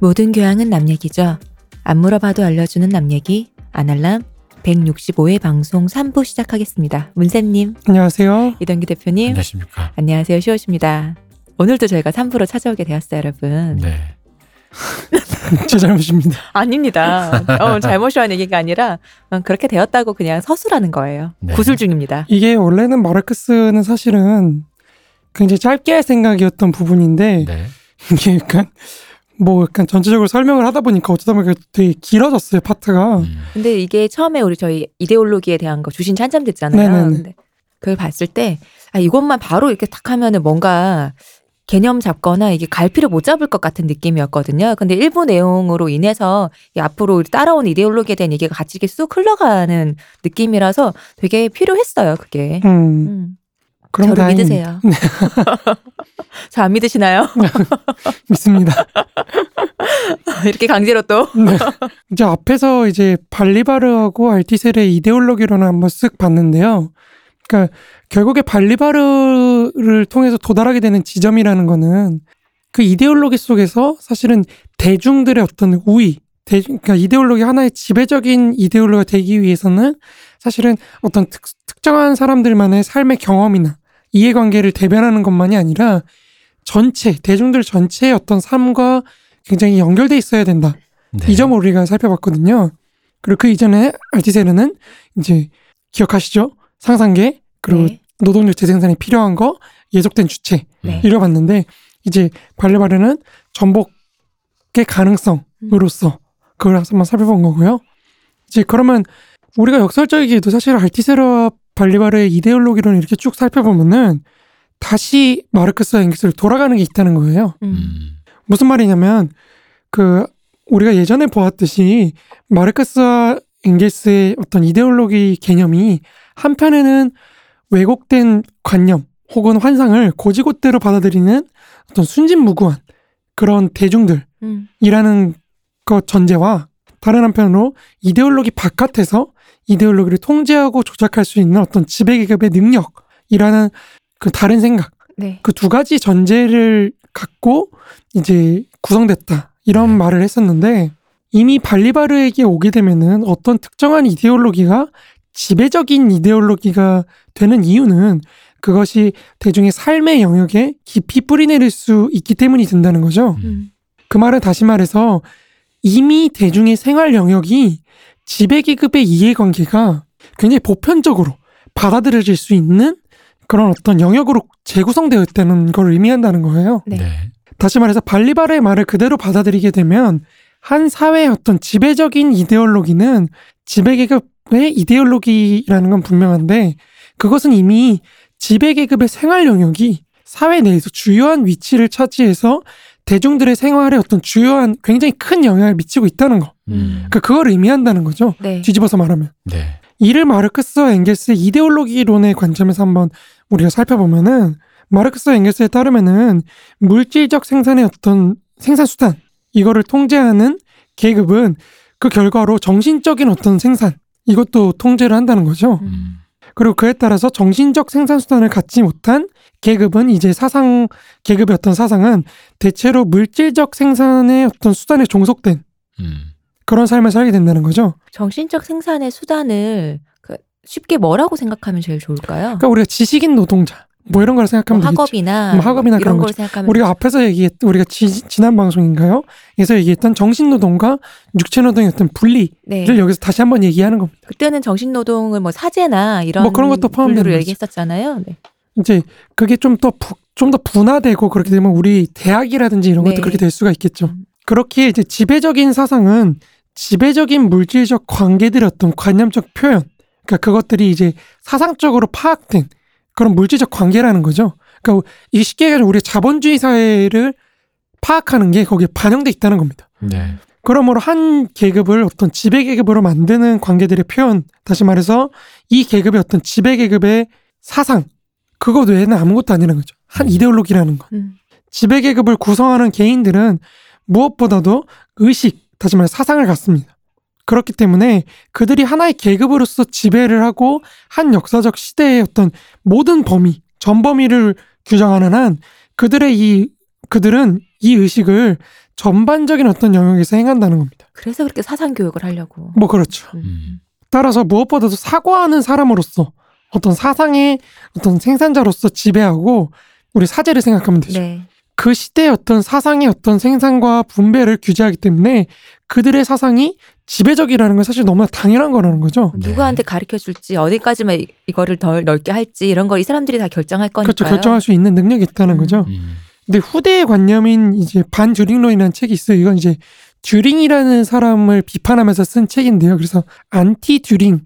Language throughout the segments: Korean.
모든 교양은 남 얘기죠. 안 물어봐도 알려주는 남 얘기 아날람 165회 방송 3부 시작하겠습니다. 문세님. 안녕하세요. 이동기 대표님. 안녕하십니까. 안녕하세요. 시옷입니다. 오늘도 저희가 3부로 찾아오게 되었어요, 여러분. 네. 제 잘못입니다. 아닙니다. 잘못이라는 얘기가 아니라 그렇게 되었다고 그냥 서술하는 거예요. 네. 구술 중입니다. 이게 원래는 마르크스는 사실은 굉장히 짧게 생각이었던 부분인데 네. 이게 약간 전체적으로 설명을 하다 보니까 어쩌다 보니까 되게 길어졌어요, 파트가. 근데 이게 처음에 우리 저희 이데올로기에 대한 거 주신 지 한참 됐잖아요. 근데 그걸 봤을 때 이것만 바로 이렇게 딱 하면은 뭔가 개념 잡거나 이게 갈피를 못 잡을 것 같은 느낌이었거든요. 근데 일부 내용으로 인해서 앞으로 따라온 이데올로기에 대한 얘기가 같이 이렇게 쑥 흘러가는 느낌이라서 되게 필요했어요, 그게. 그럼 저를 믿으세요. 저 안 믿으시나요? 믿습니다. 이렇게 강제로 또. 네. 이제 앞에서 이제 발리바르하고 알티셀의 이데올로기로는 한번 쓱 봤는데요. 그러니까 결국에 발리바르를 통해서 도달하게 되는 지점이라는 거는 그 이데올로기 속에서 사실은 대중들의 어떤 우위, 그러니까 이데올로기 하나의 지배적인 이데올로기가 되기 위해서는 사실은 어떤 특정한 사람들만의 삶의 경험이나 이해관계를 대변하는 것만이 아니라 전체, 대중들 전체의 어떤 삶과 굉장히 연결돼 있어야 된다. 네. 이 점을 우리가 살펴봤거든요. 그리고 그 이전에 알티세르는 이제 기억하시죠? 상상계, 그리고 네. 노동력 재생산이 필요한 거, 예속된 주체, 네. 이뤄봤는데 이제 발레바르는 전복의 가능성으로서 그걸 한번 살펴본 거고요. 이제 그러면 우리가 역설적이게도 사실 알티세르와 발리바르의 이데올로기론을 이렇게 쭉 살펴보면은 다시 마르크스와 엥겔스를 돌아가는 게 있다는 거예요. 무슨 말이냐면 우리가 예전에 보았듯이 마르크스와 엥겔스의 어떤 이데올로기 개념이 한편에는 왜곡된 관념 혹은 환상을 곧이곧대로 받아들이는 어떤 순진무구한 그런 대중들이라는 것 전제와 다른 한편으로 이데올로기 바깥에서 이데올로기를 통제하고 조작할 수 있는 어떤 지배계급의 능력이라는 그 다른 생각, 네. 그 두 가지 전제를 갖고 이제 구성됐다 이런 네. 말을 했었는데 이미 발리바르에게 오게 되면은 어떤 특정한 이데올로기가 지배적인 이데올로기가 되는 이유는 그것이 대중의 삶의 영역에 깊이 뿌리내릴 수 있기 때문이 된다는 거죠. 그 말은 다시 말해서 이미 대중의 생활 영역이 지배계급의 이해관계가 굉장히 보편적으로 받아들여질 수 있는 그런 어떤 영역으로 재구성되어 있다는 걸 의미한다는 거예요. 네. 다시 말해서 발리바르의 말을 그대로 받아들이게 되면 한 사회의 어떤 지배적인 이데올로기는 지배계급의 이데올로기라는 건 분명한데 그것은 이미 지배계급의 생활 영역이 사회 내에서 주요한 위치를 차지해서 대중들의 생활에 어떤 주요한 굉장히 큰 영향을 미치고 있다는 거. 그러니까 그걸 의미한다는 거죠. 네. 뒤집어서 말하면. 네. 이를 마르크스와 엥겔스의 이데올로기론의 관점에서 한번 우리가 살펴보면은 마르크스와 엥겔스에 따르면은 물질적 생산의 어떤 생산수단 이거를 통제하는 계급은 그 결과로 정신적인 어떤 생산 이것도 통제를 한다는 거죠. 그리고 그에 따라서 정신적 생산수단을 갖지 못한 계급은 이제 계급의 어떤 사상은 대체로 물질적 생산의 어떤 수단에 종속된 그런 삶을 살게 된다는 거죠. 정신적 생산의 수단을 쉽게 뭐라고 생각하면 제일 좋을까요? 그러니까 우리가 지식인 노동자 뭐 이런 걸 생각하면 학업이나 되겠죠. 학업이나 그런 걸 생각하면 우리가 앞에서 얘기했던 우리가 지난 방송인가요? 그래서 얘기했던 정신노동과 육체노동의 어떤 분리를 네. 여기서 다시 한번 얘기하는 겁니다. 그때는 정신노동을 뭐 사제나 이런 뭐 그런 것도 포함되는 얘기했었잖아요. 네. 이제 그게 좀 더 분화되고 그렇게 되면 우리 대학이라든지 이런 것도 네. 그렇게 될 수가 있겠죠. 그렇게 이제 지배적인 사상은 지배적인 물질적 관계들의 어떤 관념적 표현, 그러니까 그것들이 이제 사상적으로 파악된 그런 물질적 관계라는 거죠. 그러니까 이 쉽게 얘기해서 우리 자본주의 사회를 파악하는 게 거기에 반영돼 있다는 겁니다. 네. 그러므로 한 계급을 어떤 지배 계급으로 만드는 관계들의 표현, 다시 말해서 이 계급의 어떤 지배 계급의 사상, 그것 외에는 아무것도 아니라는 거죠. 한 이데올로기라는 것. 지배 계급을 구성하는 개인들은 무엇보다도 의식, 다시 말해 사상을 갖습니다. 그렇기 때문에 그들이 하나의 계급으로서 지배를 하고 한 역사적 시대의 어떤 모든 범위, 전범위를 규정하는 한 그들은 이 의식을 전반적인 어떤 영역에서 행한다는 겁니다. 그래서 그렇게 사상교육을 하려고. 뭐 그렇죠. 따라서 무엇보다도 사과하는 사람으로서 어떤 사상의 어떤 생산자로서 지배하고 우리 사제를 생각하면 되죠. 네. 그 시대의 어떤 사상의 어떤 생산과 분배를 규제하기 때문에 그들의 사상이 지배적이라는 건 사실 너무나 당연한 거라는 거죠. 네. 누구한테 가르쳐줄지 어디까지만 이거를 덜 넓게 할지 이런 걸 이 사람들이 다 결정할 거니까요. 그렇죠. 결정할 수 있는 능력이 있다는 거죠. 근데 후대의 관념인 이제 반듀링론이라는 책이 있어요. 이건 이제 듀링이라는 사람을 비판하면서 쓴 책인데요. 그래서 안티 듀링,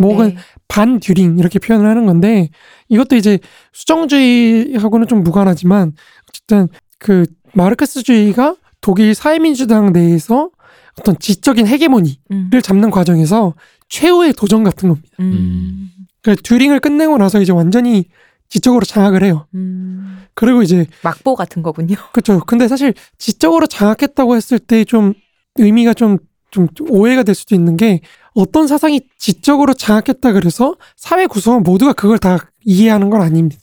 혹은 네. 반 듀링 이렇게 표현을 하는 건데 이것도 이제 수정주의하고는 좀 무관하지만 어쨌든 그 마르크스주의가 독일 사회민주당 내에서 어떤 지적인 헤게모니를 잡는 과정에서 최후의 도전 같은 겁니다. 그러니까 듀링을 끝내고 나서 이제 완전히 지적으로 장악을 해요. 그리고 이제 막보 같은 거군요. 그렇죠. 근데 사실 지적으로 장악했다고 했을 때 좀 의미가 좀 오해가 될 수도 있는 게 어떤 사상이 지적으로 장악했다 그래서 사회 구성원 모두가 그걸 다 이해하는 건 아닙니다.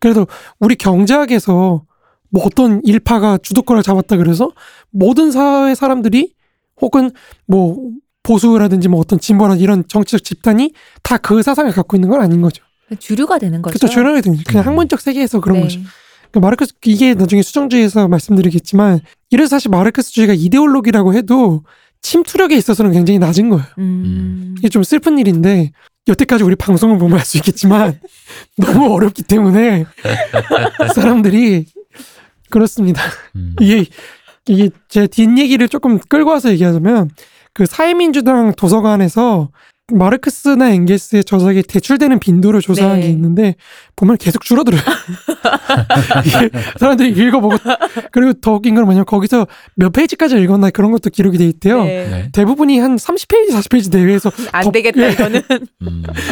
그래도 우리 경제학에서 뭐 어떤 일파가 주도권을 잡았다 그래서 모든 사회 사람들이 혹은 뭐 보수라든지 뭐 어떤 진보나 이런 정치적 집단이 다 그 사상을 갖고 있는 건 아닌 거죠. 주류가 되는 거죠. 그렇죠. 주류가 되는 거죠. 그냥 학문적 세계에서 그런 네. 거죠. 그러니까 마르크스 이게 나중에 수정주의에서 말씀드리겠지만 이래서 사실 마르크스주의가 이데올로기라고 해도 침투력에 있어서는 굉장히 낮은 거예요. 이게 좀 슬픈 일인데 여태까지 우리 방송을 보면 알 수 있겠지만 너무 어렵기 때문에 사람들이 그렇습니다. 이게 제 뒷얘기를 조금 끌고 와서 얘기하자면 그 사회민주당 도서관에서 마르크스나 엥겔스의 저작이 대출되는 빈도를 조사한 네. 게 있는데 보면 계속 줄어들어요. 사람들이 읽어보고 그리고 더 웃긴 건 뭐냐면 거기서 몇 페이지까지 읽었나 그런 것도 기록이 돼 있대요. 네. 대부분이 한 30페이지 40페이지 내외에서 안 되겠다 이거는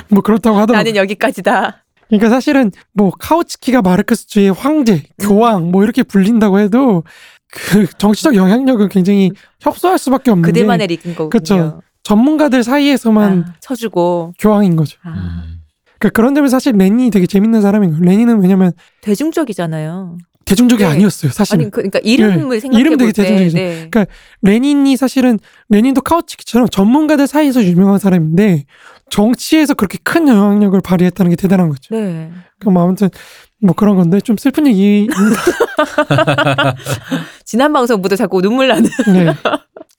뭐 그렇다고 하더라고요. 나는 여기까지다. 그러니까 사실은 뭐 카우츠키가 마르크스주의 황제, 교황 뭐 이렇게 불린다고 해도 그 정치적 영향력은 굉장히 협소할 수밖에 없는 그들만의 리그인 거군요. 그렇죠. 전문가들 사이에서만 쳐주고 교황인 거죠. 그러니까 그런 점에서 사실 레닌이 되게 재밌는 사람인 거예요. 레닌은 왜냐면 대중적이잖아요. 대중적이 네. 아니었어요, 사실은. 아니, 그러니까 이름을 네. 생각해 볼 때. 이름 되게 대중적이죠. 네. 그러니까 레닌이 사실은 레닌도 카우치키처럼 전문가들 사이에서 유명한 사람인데 정치에서 그렇게 큰 영향력을 발휘했다는 게 대단한 거죠. 네. 그럼 아무튼 뭐 그런 건데 좀 슬픈 얘기입니다. 지난 방송부터 자꾸 눈물 나는. 네.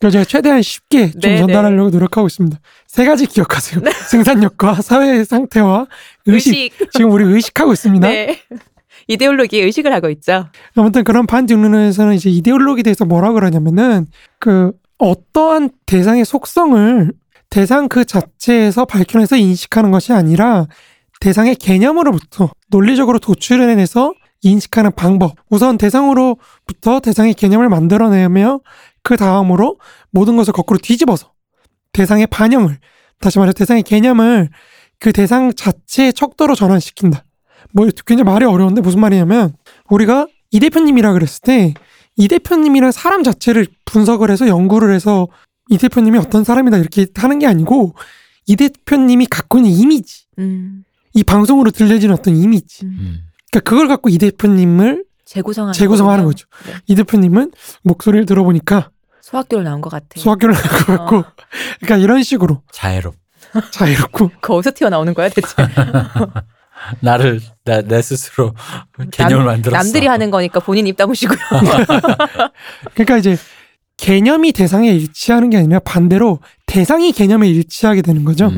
그래서 제가 최대한 쉽게 좀 전달하려고 노력하고 있습니다. 세 가지 기억하세요. 네. 생산력과 사회의 상태와 의식. 지금 우리 의식하고 있습니다. 네. 이데올로기의 의식을 하고 있죠. 아무튼 그런 반디울론에서는 이제 이데올로기에 대해서 뭐라 그러냐면은 그 어떠한 대상의 속성을 대상 그 자체에서 밝혀내서 인식하는 것이 아니라 대상의 개념으로부터 논리적으로 도출해내서 인식하는 방법. 우선 대상으로부터 대상의 개념을 만들어내며 그 다음으로 모든 것을 거꾸로 뒤집어서 대상의 반영을, 다시 말해서 대상의 개념을 그 대상 자체의 척도로 전환시킨다. 뭐 굉장히 말이 어려운데 무슨 말이냐면 우리가 이 대표님이라 그랬을 때 이 대표님이란 사람 자체를 분석을 해서 연구를 해서 이 대표님이 어떤 사람이다 이렇게 하는 게 아니고 이 대표님이 갖고 있는 이미지, 이 방송으로 들려지는 어떤 이미지, 그러니까 그걸 갖고 이 대표님을 재구성하는 거죠. 네. 이 대표님은 목소리를 들어보니까 소학교를 나온 것 같아. 소학교를 나온 것 같고, 그러니까 이런 식으로 자유롭고. 그 어디서 튀어나오는 거야 대체? 나를 내 스스로 개념을 만들었어. 남들이 하는 거니까 본인 입 다무시고요. 그러니까 이제 개념이 대상에 일치하는 게 아니라 반대로 대상이 개념에 일치하게 되는 거죠.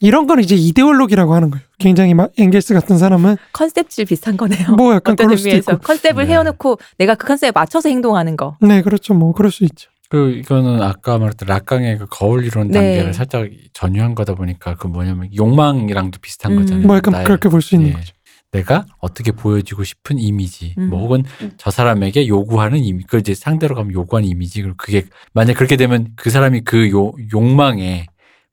이런 건 이제 이데올로기라고 하는 거예요. 굉장히 막 엥겔스 같은 사람은 컨셉질 비슷한 거네요. 뭐 약간 어떤 의미에서 컨셉을 네. 헤어놓고 내가 그 컨셉에 맞춰서 행동하는 거. 네, 그렇죠. 뭐 그럴 수 있죠. 그 이거는 아까 말했던 락강의 그 거울 이론 네. 단계를 살짝 전유한 거다 보니까 그 뭐냐면 욕망이랑도 비슷한 거잖아요. 뭐 약간 그렇게 볼 수 있는 네. 거죠. 내가 어떻게 보여지고 싶은 이미지, 뭐 혹은 저 사람에게 요구하는 이미지, 그 이제 상대로 가면 요구하는 이미지, 그리고 그게 만약 그렇게 되면 그 사람이 그 욕망에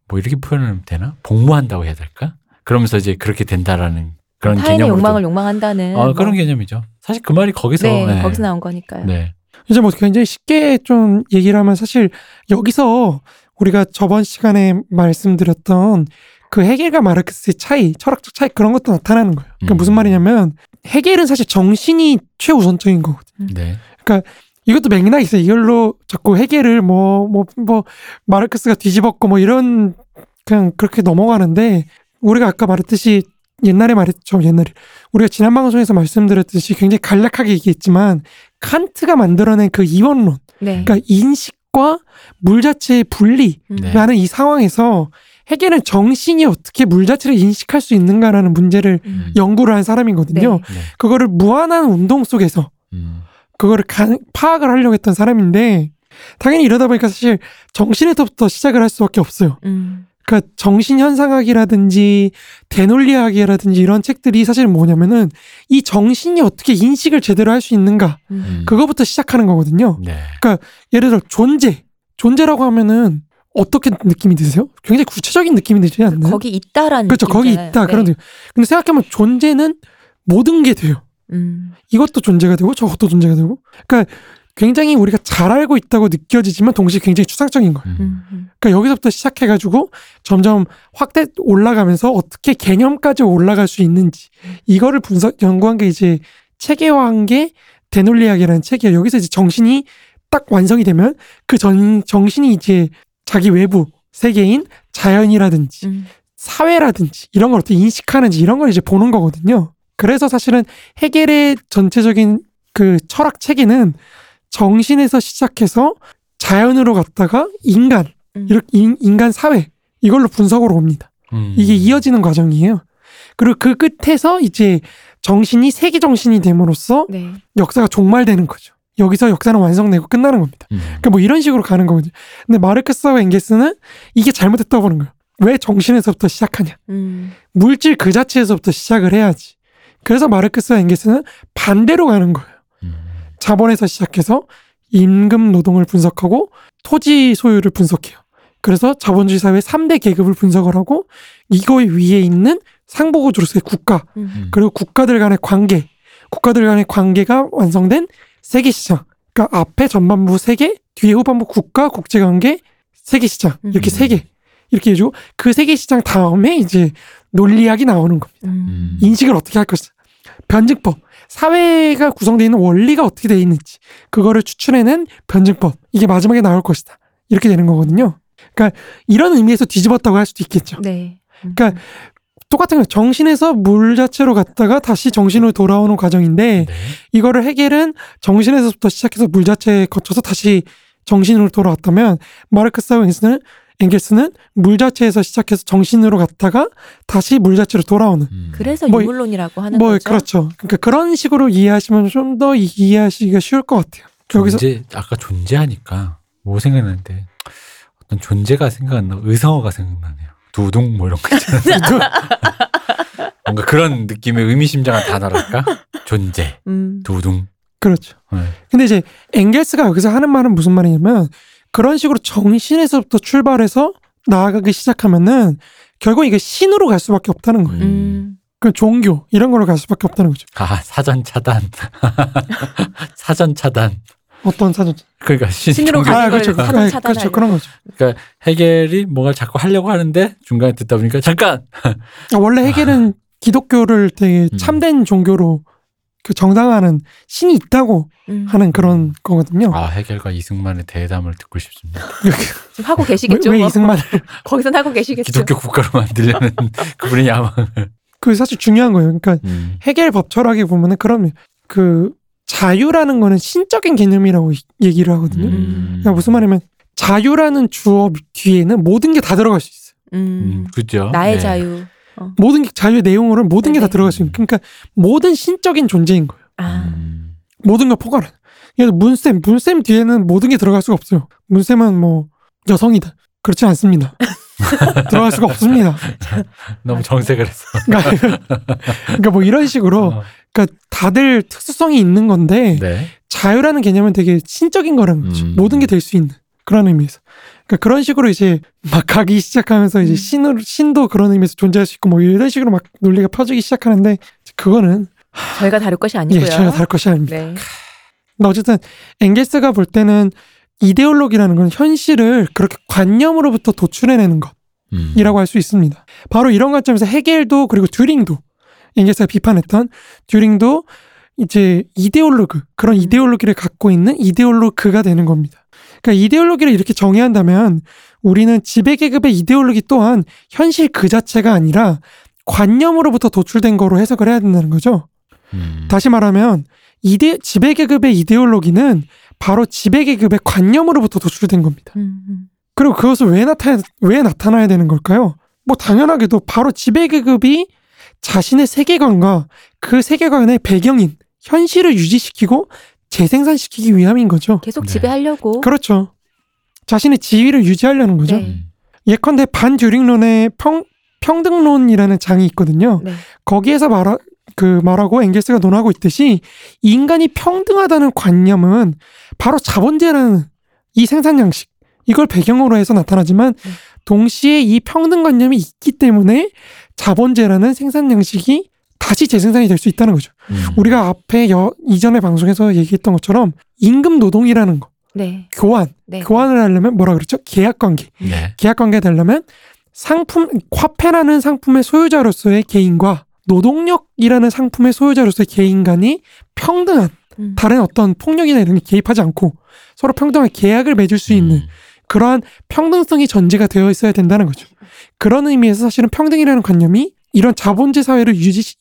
뭐 이렇게 표현하면 되나? 복무한다고 해야 될까? 그러면서 이제 그렇게 된다라는 그런 개념으로 타인의 욕망을 욕망한다는 그런 개념이죠. 사실 그 말이 거기서 거기서 나온 거니까요. 네. 이제 뭐 굉장히 쉽게 좀 얘기를 하면 사실 여기서 우리가 저번 시간에 말씀드렸던 그 헤겔과 마르크스의 차이, 철학적 차이 그런 것도 나타나는 거예요. 그러니까 무슨 말이냐면 헤겔은 사실 정신이 최우선적인 거거든요. 네. 그러니까 이것도 맥락 있어요. 이걸로 자꾸 헤겔을 마르크스가 뒤집었고 이런 그냥 그렇게 넘어가는데, 우리가 아까 말했듯이 우리가 지난 방송에서 말씀드렸듯이 굉장히 간략하게 얘기했지만 칸트가 만들어낸 그 이원론, 네. 그러니까 인식과 물 자체의 분리라는 이 상황에서 헤겔은 정신이 어떻게 물 자체를 인식할 수 있는가라는 문제를 연구를 한 사람이거든요. 네. 그거를 무한한 운동 속에서 그거를 파악을 하려고 했던 사람인데, 당연히 이러다 보니까 사실 정신에서부터 시작을 할 수밖에 없어요. 그러니까 정신현상학이라든지 대논리학이라든지 이런 책들이 사실 뭐냐면은 이 정신이 어떻게 인식을 제대로 할 수 있는가, 그거부터 시작하는 거거든요. 네. 그러니까 예를 들어 존재라고 하면은 어떻게 느낌이 드세요? 굉장히 구체적인 느낌이 들지 않나요? 거기 있다라는, 그렇죠, 느낌. 거기 있다. 네. 그런데 근데 생각해보면 존재는 모든 게 돼요. 이것도 존재가 되고 저것도 존재가 되고, 그러니까 굉장히 우리가 잘 알고 있다고 느껴지지만 동시에 굉장히 추상적인 거예요. 그러니까 여기서부터 시작해가지고 점점 확대 올라가면서 어떻게 개념까지 올라갈 수 있는지, 이거를 연구한 게 이제 체계화한 게 대논리학이라는 책이에요. 여기서 이제 정신이 딱 완성이 되면 그 정신이 이제 자기 외부 세계인 자연이라든지 사회라든지 이런 걸 어떻게 인식하는지, 이런 걸 이제 보는 거거든요. 그래서 사실은 헤겔의 전체적인 그 철학 체계는 정신에서 시작해서 자연으로 갔다가 인간, 이렇게 인간 사회, 이걸로 분석으로 옵니다. 이게 이어지는 과정이에요. 그리고 그 끝에서 이제 정신이 세계 정신이 됨으로써 역사가 종말되는 거죠. 여기서 역사는 완성되고 끝나는 겁니다. 그러니까 이런 식으로 가는 거거든요. 근데 마르크스와 엥겔스는 이게 잘못됐다고 보는 거예요. 왜 정신에서부터 시작하냐? 물질 그 자체에서부터 시작을 해야지. 그래서 마르크스와 엥겔스는 반대로 가는 거예요. 자본에서 시작해서 임금 노동을 분석하고 토지 소유를 분석해요. 그래서 자본주의 사회의 3대 계급을 분석을 하고, 이거에 위에 있는 상부구조로서의 국가, 그리고 국가들 간의 관계가 완성된 세계시장. 그러니까 앞에 전반부 세계, 뒤에 후반부 국가, 국제관계, 세계시장. 이렇게 세계. 이렇게 해주고, 그 세계시장 다음에 이제 논리학이 나오는 겁니다. 인식을 어떻게 할 것이냐. 변증법. 사회가 구성되어 있는 원리가 어떻게 되어 있는지, 그거를 추출해낸 변증법. 이게 마지막에 나올 것이다. 이렇게 되는 거거든요. 그러니까 이런 의미에서 뒤집었다고 할 수도 있겠죠. 네. 그러니까 똑같은 거예요. 정신에서 물 자체로 갔다가 다시 정신으로 돌아오는 과정인데, 이거를 헤겔은 정신에서부터 시작해서 물 자체에 거쳐서 다시 정신으로 돌아왔다면, 마르크스와 엥겔스는 물 자체에서 시작해서 정신으로 갔다가 다시 물 자체로 돌아오는. 그래서 유물론이라고 하는 거죠. 그렇죠. 그러니까 그런 식으로 이해하시면 좀 더 이해하시기가 쉬울 것 같아요. 아까 존재하니까 뭐 생각나는데, 어떤 존재가 생각 안 나고 의성어가 생각나네요. 두둥 뭐 이런 거 있잖아요. 뭔가 그런 느낌의 의미심장한 단어랄까? 존재, 두둥. 그렇죠. 네. 근데 이제 엥겔스가 여기서 하는 말은 무슨 말이냐면, 그런 식으로 정신에서부터 출발해서 나아가기 시작하면은 결국 이게 신으로 갈 수밖에 없다는 거예요. 그 종교 이런 걸로 갈 수밖에 없다는 거죠. 아, 사전 차단. 어떤 사전? 그러니까 신으로 가는 거죠. 사전 차단. 그렇죠, 그런 거죠. 그러니까 헤겔이 뭔가 자꾸 하려고 하는데 중간에 듣다 보니까 잠깐. 원래 헤겔은 기독교를 되게 참된 종교로 그 정당화하는 신이 있다고 하는 그런 거거든요. 아, 헤겔과 이승만의 대담을 듣고 싶습니다. 지금 하고 계시겠죠? 왜 이승만을 거기서 하고 계시겠죠? 기독교 국가로 만들려는 그분의 야망을. 그 사실 중요한 거예요. 그러니까 헤겔 법철학에 보면은 그러면 그 자유라는 거는 신적인 개념이라고 얘기를 하거든요. 그러니까 무슨 말이냐면 자유라는 주어 뒤에는 모든 게 다 들어갈 수 있어요. 그렇죠. 나의 자유. 모든 게 자유의 내용으로 모든 게 다 들어갈 수 있는, 그러니까 모든 신적인 존재인 거예요. 모든 걸 포괄해. 문쌤 뒤에는 모든 게 들어갈 수가 없어요. 문쌤은 여성이다. 그렇지 않습니다. 들어갈 수가 없습니다. 너무 정색을 했어. 그러니까 이런 식으로 그러니까 다들 특수성이 있는 건데 자유라는 개념은 되게 신적인 거라는 거죠. 모든 게 될 수 있는 그런 의미에서. 그러니까 그런 식으로 이제 막 가기 시작하면서 이제 신도 그런 의미에서 존재할 수 있고 이런 식으로 막 논리가 펴지기 시작하는데, 그거는 저희가 다룰 것이 아니고요. 예, 저희가 다룰 것이 아닙니다. 네. 근데 어쨌든 엥겔스가 볼 때는 이데올로기라는 건 현실을 그렇게 관념으로부터 도출해내는 것이라고 할 수 있습니다. 바로 이런 관점에서 헤겔도 그리고 듀링도, 엥겔스가 비판했던 듀링도 이제 이데올로그, 그런 이데올로기를 갖고 있는 이데올로그가 되는 겁니다. 그러니까 이데올로기를 이렇게 정의한다면 우리는 지배계급의 이데올로기 또한 현실 그 자체가 아니라 관념으로부터 도출된 거로 해석을 해야 된다는 거죠. 다시 말하면 지배계급의 이데올로기는 바로 지배계급의 관념으로부터 도출된 겁니다. 그리고 그것을 왜 나타나야 되는 걸까요? 뭐 당연하게도 바로 지배계급이 자신의 세계관과 그 세계관의 배경인 현실을 유지시키고 재생산시키기 위함인 거죠. 계속 지배하려고. 그렇죠. 자신의 지위를 유지하려는 거죠. 네. 예컨대 반듀링론의 평등론이라는 장이 있거든요. 네. 거기에서 말하고 엥겔스가 논하고 있듯이 인간이 평등하다는 관념은 바로 자본제라는 이 생산 양식, 이걸 배경으로 해서 나타나지만 동시에 이 평등 관념이 있기 때문에 자본제라는 생산 양식이 다시 재생산이 될 수 있다는 거죠. 우리가 앞에 이전의 방송에서 얘기했던 것처럼 임금 노동이라는 거, 네. 교환을 하려면 뭐라 그랬죠? 계약관계. 네. 계약관계가 되려면 화폐라는 상품의 소유자로서의 개인과 노동력이라는 상품의 소유자로서의 개인 간이 평등한 다른 어떤 폭력이나 이런 게 개입하지 않고 서로 평등한 계약을 맺을 수 있는 그러한 평등성이 전제가 되어 있어야 된다는 거죠. 그런 의미에서 사실은 평등이라는 관념이 이런 자본제 사회를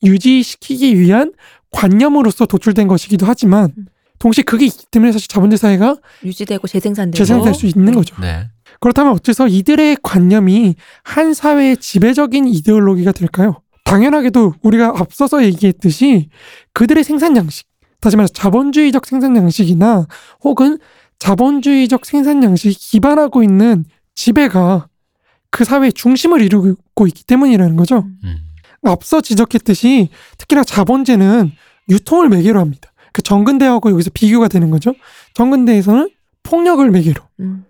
유지시키기 위한 관념으로서 도출된 것이기도 하지만 동시에 그게 있기 때문에 사실 자본제 사회가 유지되고 재생산될 수 있는 거죠. 네. 그렇다면 어째서 이들의 관념이 한 사회의 지배적인 이데올로기가 될까요? 당연하게도 우리가 앞서서 얘기했듯이 그들의 생산 양식, 다시 말해서 자본주의적 생산 양식이나 혹은 자본주의적 생산 양식이 기반하고 있는 지배가 그 사회의 중심을 이루고 있기 때문이라는 거죠. 앞서 지적했듯이 특히나 자본제는 유통을 매개로 합니다. 그 정근대하고 여기서 비교가 되는 거죠. 정근대에서는 폭력을 매개로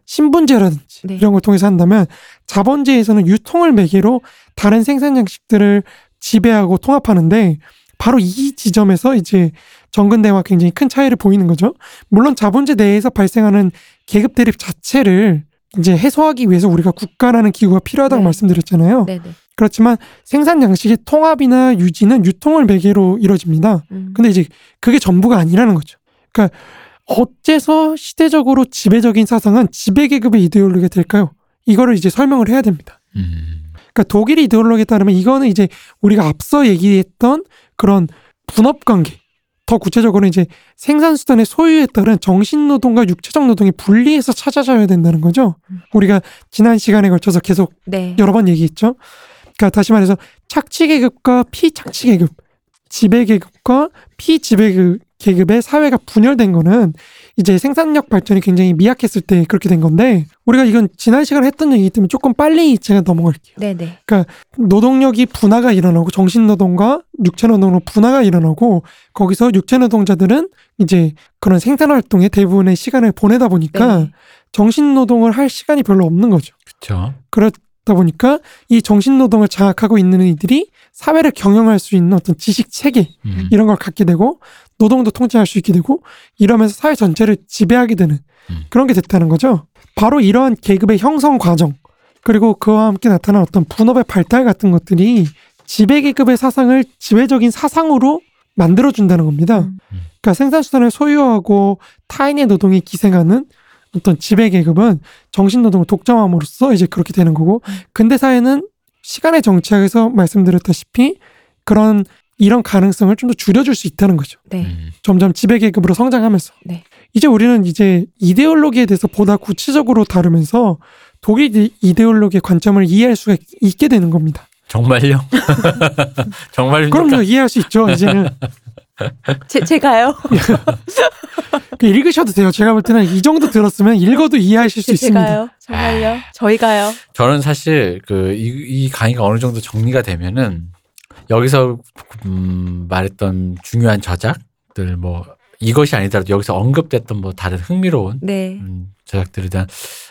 신분제라든지 네. 이런 걸 통해서 한다면 자본제에서는 유통을 매개로 다른 생산 양식들을 지배하고 통합하는데 바로 이 지점에서 이제 정근대와 굉장히 큰 차이를 보이는 거죠. 물론 자본제 내에서 발생하는 계급 대립 자체를 이제 해소하기 위해서 우리가 국가라는 기구가 필요하다고 네. 말씀드렸잖아요. 네네. 그렇지만 생산 양식의 통합이나 유지는 유통을 매개로 이루어집니다. 근데 이제 그게 전부가 아니라는 거죠. 그러니까 어째서 시대적으로 지배적인 사상은 지배계급의 이데올로기가 될까요? 이거를 이제 설명을 해야 됩니다. 그러니까 독일의 이데올로기에 따르면 이거는 이제 우리가 앞서 얘기했던 그런 분업관계, 더 구체적으로 이제 생산수단의 소유에 따른 정신노동과 육체적 노동이 분리해서 찾아져야 된다는 거죠. 우리가 지난 시간에 걸쳐서 계속 네. 여러 번 얘기했죠. 그러니까 다시 말해서 착취계급과 피착취계급, 지배계급과 피지배계급의 사회가 분열된 거는 이제 생산력 발전이 굉장히 미약했을 때 그렇게 된 건데 우리가 이건 지난 시간에 했던 얘기이기 때문에 조금 빨리 제가 넘어갈게요. 네네. 그러니까 노동력이 분화가 일어나고 정신노동과 육체노동으로 분화가 일어나고 거기서 육체노동자들은 이제 그런 생산활동에 대부분의 시간을 보내다 보니까 네. 정신노동을 할 시간이 별로 없는 거죠. 그렇죠. 그러다 보니까 이 정신노동을 장악하고 있는 이들이 사회를 경영할 수 있는 어떤 지식체계 이런 걸 갖게 되고 노동도 통제할 수 있게 되고 이러면서 사회 전체를 지배하게 되는 그런 게 됐다는 거죠. 바로 이러한 계급의 형성 과정 그리고 그와 함께 나타난 어떤 분업의 발달 같은 것들이 지배계급의 사상을 지배적인 사상으로 만들어준다는 겁니다. 그러니까 생산수단을 소유하고 타인의 노동에 기생하는 어떤 지배계급은 정신노동을 독점함으로써 이제 그렇게 되는 거고 근대 사회는 시간의 정치학에서 말씀드렸다시피 이런 가능성을 좀 더 줄여줄 수 있다는 거죠. 네. 점점 지배계급으로 성장하면서. 네. 이제 우리는 이제 이데올로기에 대해서 보다 구체적으로 다루면서 독일 이데올로기의 관점을 이해할 수가 있게 되는 겁니다. 정말요? 정말입니까? 그럼요. 이해할 수 있죠. 이제는. 제가요? 읽으셔도 돼요. 제가 볼 때는 이 정도 들었으면 읽어도 이해하실 수 있습니다. 제가요? 정말요? 저희가요? 저는 사실 이 강의가 어느 정도 정리가 되면은 여기서 말했던 중요한 저작들 뭐 이것이 아니더라도 여기서 언급됐던 뭐 다른 흥미로운 네. 저작들에 대한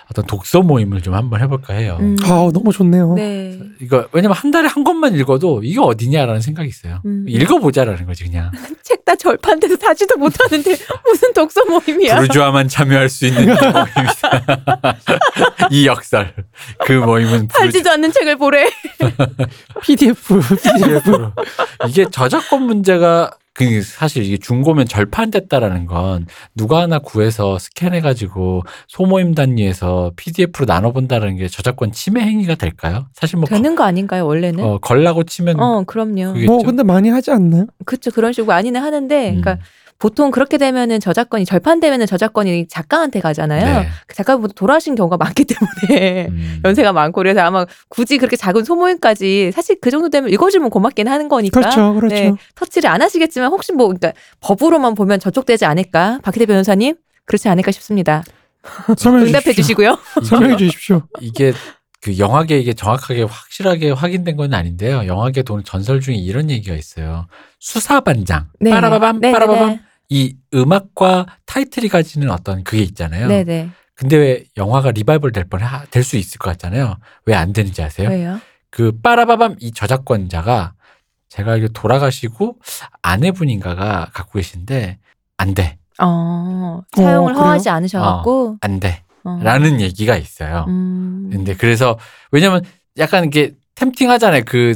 어떤 독서 모임을 좀 한번 해볼까 해요. 아, 너무 좋네요. 네. 이거 왜냐면 한 달에 한 권만 읽어도 이게 어디냐라는 생각이 있어요. 읽어보자라는 거지 그냥. 책 다 절판돼서 사지도 못하는데 무슨 독서 모임이야. 부르주아만 참여할 수 있는 모임이다. 이 역설. 그 모임은 팔지도 않는 책을 보래. PDF. 이게 저작권 문제가 그 사실 이게 중고면 절판됐다라는 건 누가 하나 구해서 스캔해가지고 소모임 단위에서 PDF로 나눠본다는 게 저작권 침해 행위가 될까요? 사실 뭐 되는 거 아닌가요? 원래는 걸라고 치면 그럼요. 그게 뭐 근데 많이 하지 않나요? 그렇죠. 그런 식으로 많이는 하는데 그러니까. 보통 그렇게 되면은 저작권이 절판되면은 저작권이 작가한테 가잖아요. 네. 작가분도 돌아가신 경우가 많기 때문에 연세가 많고 그래서 아마 굳이 그렇게 작은 소모임까지 사실 그 정도 되면 읽어주면 고맙긴 하는 거니까. 그렇죠, 그렇죠. 네, 터치를 안 하시겠지만 혹시 뭐 그러니까 법으로만 보면 저촉되지 않을까? 박희대 변호사님 그렇지 않을까 싶습니다. 응답해 주시고요. 설명해 주십시오. 이게 그 영화계 이게 정확하게 확실하게 확인된 건 아닌데요. 영화계 돈 전설 중에 이런 얘기가 있어요. 수사반장. 네. 빠라바밤 빠라바밤. 네네. 이 음악과 타이틀이 가지는 어떤 그게 있잖아요. 네네. 근데 왜 영화가 리바이벌 될 뻔 될 수 있을 것 같잖아요. 왜 안 되는지 아세요? 왜요? 그 빠라바밤 이 저작권자가 제가 알기로 돌아가시고 아내분인가가 갖고 계신데 안 돼. 사용을 허하지 않으셔갖고 안 돼. 라는 얘기가 있어요. 근데 그래서 왜냐면 약간 이게 템팅하잖아요. 그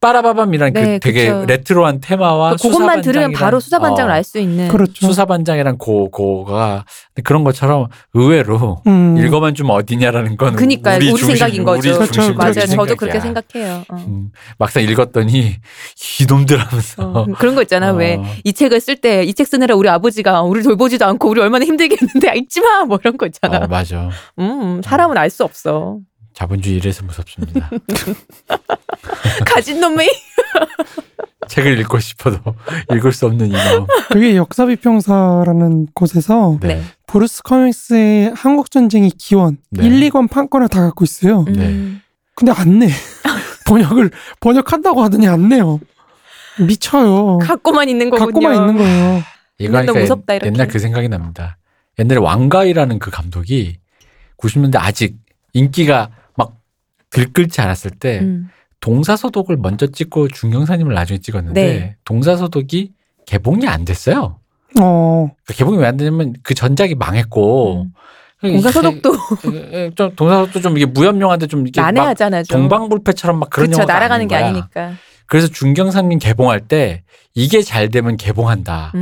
빠라바밤이란 네, 그 되게 그쵸. 레트로한 테마와 그것만 들으면 바로 수사반장을 알 수 있는 그렇죠. 수사반장이랑 고가 그런 것처럼 의외로 읽어만 주면 어디냐라는 건 그러니까요. 우리 생각인 거죠. 우리 그렇죠. 맞아요. 생각이야. 저도 그렇게 생각해요. 막상 읽었더니 이놈들 하면서 그런 거 있잖아. 왜 이 책을 쓸 때 이 책 쓰느라 우리 아버지가 우리 돌보지도 않고 우리 얼마나 힘들게 했는데 읽지 마 뭐 이런 거 있잖아. 맞아. 사람은 알 수 없어. 자본주의 이래서 무섭습니다. 가진 놈이 책을 읽고 싶어도 읽을 수 없는 이 마음. 그게 역사비평사라는 곳에서 네. 브루스 커밍스의 한국전쟁의 기원 네. 1, 2권 판권을 다 갖고 있어요. 네. 근데 안 내. 번역한다고 하더니 안 내요. 미쳐요. 갖고만 있는 거군요. 갖고만 있는 거예요. 이거 하니까 무섭다, 옛날 그 생각이 납니다. 옛날에 왕가이라는 그 감독이 90년대 아직 인기가 막 들끓지 않았을 때 동사소독을 먼저 찍고 중경사님을 나중에 찍었는데 네. 동사소독이 개봉이 안 됐어요. 그러니까 개봉이 왜 안 되냐면 그 전작이 망했고 동사소독도 좀 이게 무협 영화인데 좀 이게 난해하잖아, 좀. 동방불패처럼 막 그런 영화가 날아가는 게 아니니까. 그래서 중경사님 개봉할 때 이게 잘 되면 개봉한다.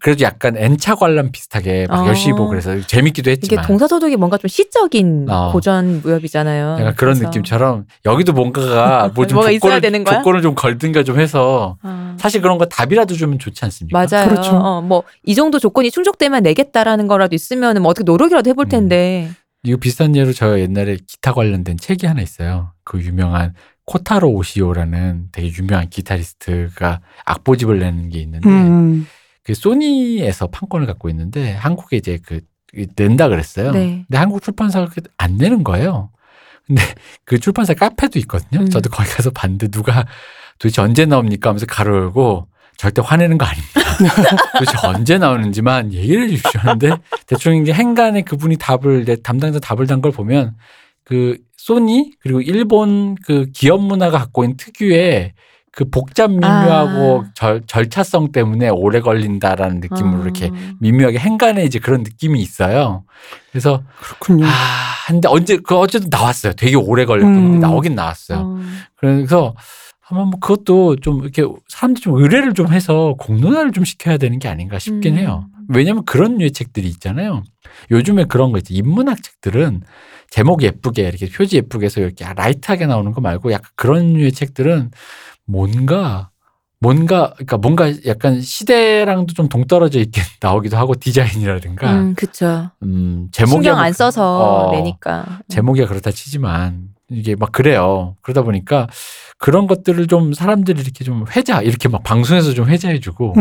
그래도 약간 N차 관람 비슷하게 막 열심히 보고 그래서 재밌기도 했지만. 이게 동사소독이 뭔가 좀 시적인 고전 무협이잖아요. 약간 그런 그래서. 느낌처럼 여기도 뭔가가 뭐 좀 조건을 좀 걸든가 좀 해서 사실 그런 거 답이라도 주면 좋지 않습니까? 맞아요. 그렇죠. 뭐 이 정도 조건이 충족되면 내겠다라는 거라도 있으면 뭐 어떻게 노력이라도 해볼 텐데. 이거 비슷한 예로 저 옛날에 기타 관련된 책이 하나 있어요. 그 유명한 코타로 오시오라는 되게 유명한 기타리스트가 악보집을 내는 게 있는데 그 소니에서 판권을 갖고 있는데 한국에 이제 그 낸다 그랬어요. 네. 근데 한국 출판사가 안 내는 거예요. 근데 그 출판사 카페도 있거든요. 저도 거기 가서 봤는데 누가 도대체 언제 나옵니까 하면서 가로 열고 절대 화내는 거 아닙니다. 도대체 언제 나오는지만 얘기를 해 주십시오 하는데 대충 이제 행간에 그분이 담당자 답을 단 걸 보면 그 소니 그리고 일본 그 기업 문화가 갖고 있는 특유의 그 복잡 미묘하고 절차성 때문에 오래 걸린다라는 느낌으로 이렇게 미묘하게 행간에 이제 그런 느낌이 있어요. 그래서 그렇군요. 근데 어쨌든 나왔어요. 되게 오래 걸렸는데 나오긴 나왔어요. 그래서 아마 뭐 그것도 좀 이렇게 사람들이 좀 의뢰를 좀 해서 공론화를 좀 시켜야 되는 게 아닌가 싶긴 해요. 왜냐하면 그런 류의 책들이 있잖아요. 요즘에 그런 거 있지. 인문학 책들은 제목 예쁘게 이렇게 표지 예쁘게 해서 이렇게 라이트하게 나오는 거 말고 약간 그런 류의 책들은 뭔가 약간 시대랑도 좀 동떨어져 있게 나오기도 하고 디자인이라든가. 그렇죠. 신경 안 써서 내니까. 제목이 그렇다 치지만 이게 막 그래요. 그러다 보니까 그런 것들을 좀 사람들이 이렇게 좀 이렇게 막 방송에서 좀 회자해주고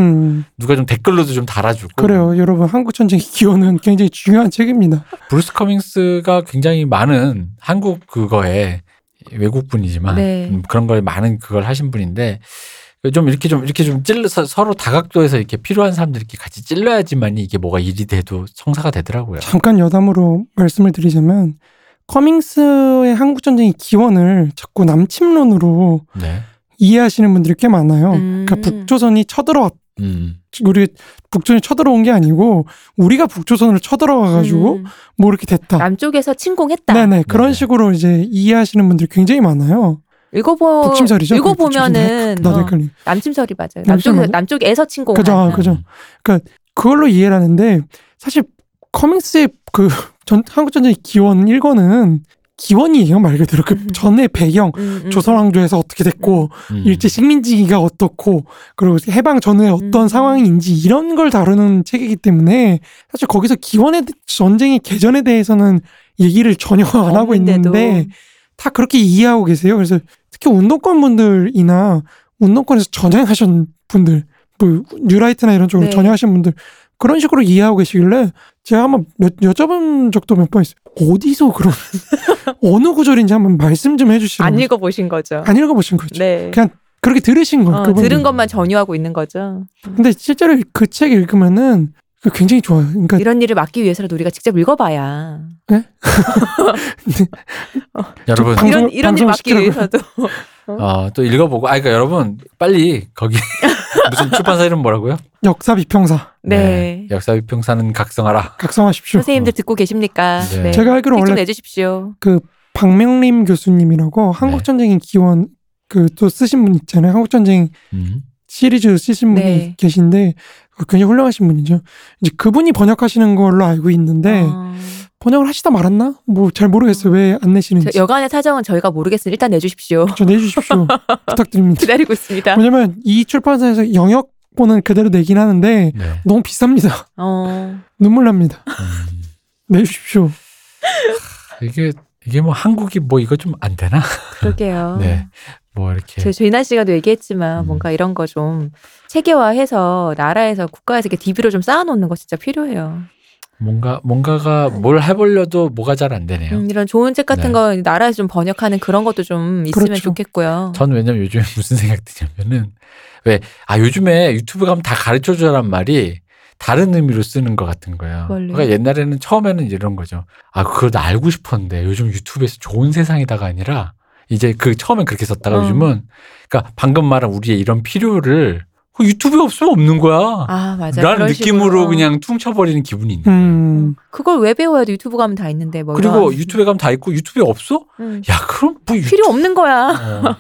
누가 좀 댓글로도 좀 달아주고. 그래요. 여러분 한국전쟁의 기원은 굉장히 중요한 책입니다. 브루스 커밍스가 굉장히 많은 한국 그거에 외국분이지만 네. 그런 거에 많은 그걸 하신 분인데 좀 이렇게 찔러서 서로 다각도에서 이렇게 필요한 사람들 이렇게 같이 찔러야지만 이게 뭐가 일이 돼도 성사가 되더라고요. 잠깐 여담으로 말씀을 드리자면 커밍스의 한국전쟁의 기원을 자꾸 남침론으로 네. 이해하시는 분들이 꽤 많아요. 그러니까 북조선이 우리 북조선이 쳐들어온 게 아니고 우리가 북조선을 쳐들어와가지고 뭐 이렇게 됐다. 남쪽에서 침공했다. 네네 그런 식으로 이제 이해하시는 분들이 굉장히 많아요. 북침설이죠. 남침설이 맞아요. 남쪽에서 침공하는. 그죠. 그러니까 그걸로 이해를 하는데 사실 커밍스의 그 한국전쟁의 기원 1권은 기원이에요. 말 그대로 그 전의 배경 조선왕조에서 어떻게 됐고 일제 식민지기가 어떻고 그리고 해방 전후에 어떤 상황인지 이런 걸 다루는 책이기 때문에 사실 거기서 기원의 전쟁의 개전에 대해서는 얘기를 전혀 안 하고 있는데 다 그렇게 이해하고 계세요. 그래서 특히 운동권 분들이나 운동권에서 전향하신 분들 뭐 뉴라이트나 이런 쪽으로 전향하신 분들 그런 식으로 이해하고 계시길래 제가 한번 여쭤본 적도 몇 번 있어요. 어디서 그런 어느 구절인지 한번 말씀 좀 해주시라고. 안 읽어보신 거죠. 네. 그냥 그렇게 들으신 거예요. 들은 것만 전유하고 있는 거죠. 근데 실제로 그 책 읽으면은 굉장히 좋아요. 그러니까 이런 일을 막기 위해서라도 우리가 직접 읽어봐야. 네? 여러분 이런 일 막기 위해서도. 또 읽어보고. 그러니까 여러분 빨리 거기 무슨 출판사 이름 뭐라고요? 역사비평사. 네. 역사비평사는 각성하라. 각성하십시오. 선생님들 듣고 계십니까? 네. 제가 알기로 원래 내주십시오. 그 박명림 교수님이라고 한국전쟁의 기원 그 또 쓰신 분 있잖아요. 한국전쟁 시리즈 쓰신 분이 계신데 굉장히 훌륭하신 분이죠. 이제 그분이 번역하시는 걸로 알고 있는데 번역을 하시다 말았나? 뭐 잘 모르겠어요. 왜 안 내시는지. 여간의 사정은 저희가 모르겠으니 일단 내주십시오. 내주십시오. 부탁드립니다. 기다리고 있습니다. 왜냐면 이 출판사에서 영역본은 그대로 내긴 하는데 너무 비쌉니다. 눈물 납니다. 내주십시오. 이게 뭐 한국이 뭐 이거 좀 안 되나? 그러게요. 네. 뭐 이렇게 조인하 씨가도 얘기했지만 뭔가 이런 거 좀 체계화해서 나라에서 국가에서 이렇게 DB로 좀 쌓아놓는 거 진짜 필요해요. 뭔가가 뭘 해보려도 뭐가 잘 안 되네요. 이런 좋은 책 같은 거 나라에서 좀 번역하는 그런 것도 좀 있으면 좋겠고요. 전 왜냐면 요즘에 무슨 생각 드냐면은 요즘에 유튜브 가면 다 가르쳐주라는 말이 다른 의미로 쓰는 것 같은 거예요. 그러니까 옛날에는 처음에는 이런 거죠. 그걸 나 알고 싶었는데 요즘 유튜브에서 좋은 세상이다가 아니라 이제 처음엔 그렇게 썼다가 요즘은 그러니까 방금 말한 우리의 이런 필요를 유튜브에 없으면 없는 거야. 맞아. 라는 느낌으로 식으로. 그냥 퉁쳐버리는 기분이 있는 거야. 그걸 왜 배워야 돼? 유튜브 가면 다 있는데. 뭐 그리고 유튜브에 가면 다 있고 유튜브에 없어? 그럼 뭐 필요 없는 거야.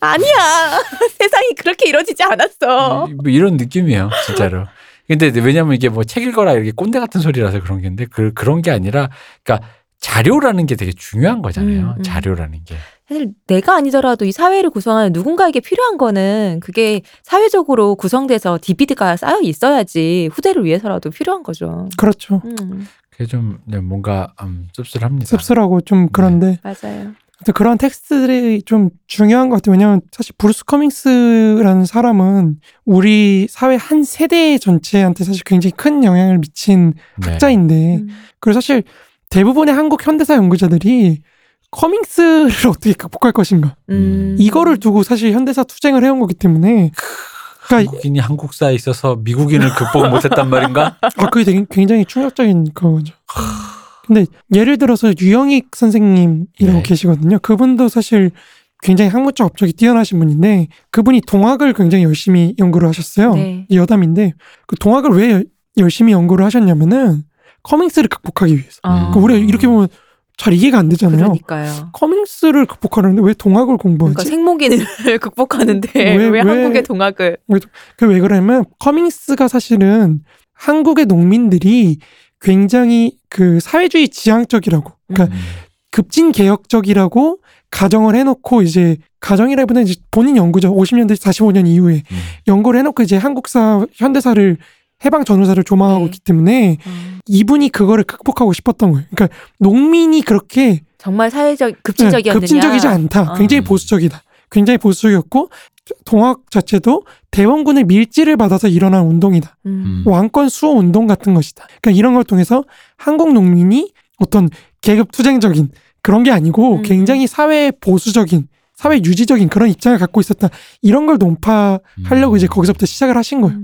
아니야. 세상이 그렇게 이루어지지 않았어. 뭐 이런 느낌이에요. 진짜로. 근데 왜냐면 이게 뭐 책 읽어라 이렇게 꼰대 같은 소리라서 그런 건데 그런 게 아니라 그러니까 자료라는 게 되게 중요한 거잖아요. 자료라는 게. 사실 내가 아니더라도 이 사회를 구성하는 누군가에게 필요한 거는 그게 사회적으로 구성돼서 DBD가 쌓여 있어야지 후대를 위해서라도 필요한 거죠. 그렇죠. 그게 좀 뭔가 씁쓸합니다. 씁쓸하고 좀 그런데. 맞아요. 그런 텍스트들이 좀 중요한 것 같아요. 왜냐하면 사실 브루스 커밍스라는 사람은 우리 사회 한 세대 전체한테 사실 굉장히 큰 영향을 미친 학자인데 그리고 사실 대부분의 한국 현대사 연구자들이 커밍스를 어떻게 극복할 것인가 이거를 두고 사실 현대사 투쟁을 해온 거기 때문에 그러니까 한국인이 한국사에 있어서 미국인을 극복 못했단 말인가? 그게 되게 굉장히 충격적인 거죠. 근데 예를 들어서 유영익 선생님이라고 계시거든요. 그분도 사실 굉장히 학문적 업적이 뛰어나신 분인데 그분이 동학을 굉장히 열심히 연구를 하셨어요. 여담인데 그 동학을 왜 열심히 연구를 하셨냐면은 커밍스를 극복하기 위해서. 그러니까 우리가 이렇게 보면 잘 이해가 안 되잖아요. 그러니까요. 커밍스를 극복하는데 왜 동학을 공부하지? 그러니까 생목인을 극복하는데 왜 한국의 동학을. 왜 그러냐면 커밍스가 사실은 한국의 농민들이 굉장히 그 사회주의 지향적이라고 그러니까 급진 개혁적이라고 가정을 해놓고 이제 가정이라기보다 이제 본인 연구죠. 50년대 45년 이후에 연구를 해놓고 이제 한국사 현대사를 해방 전후사를 조망하고 있기 때문에 이분이 그거를 극복하고 싶었던 거예요. 그러니까 농민이 그렇게 정말 사회적 급진적이었느냐? 급진적이지 않다. 굉장히 보수적이다. 굉장히 보수적이었고 동학 자체도 대원군의 밀지를 받아서 일어난 운동이다. 왕권 수호 운동 같은 것이다. 그러니까 이런 걸 통해서 한국 농민이 어떤 계급 투쟁적인 그런 게 아니고 굉장히 사회 보수적인 사회 유지적인 그런 입장을 갖고 있었다. 이런 걸 논파하려고 이제 거기서부터 시작을 하신 거예요.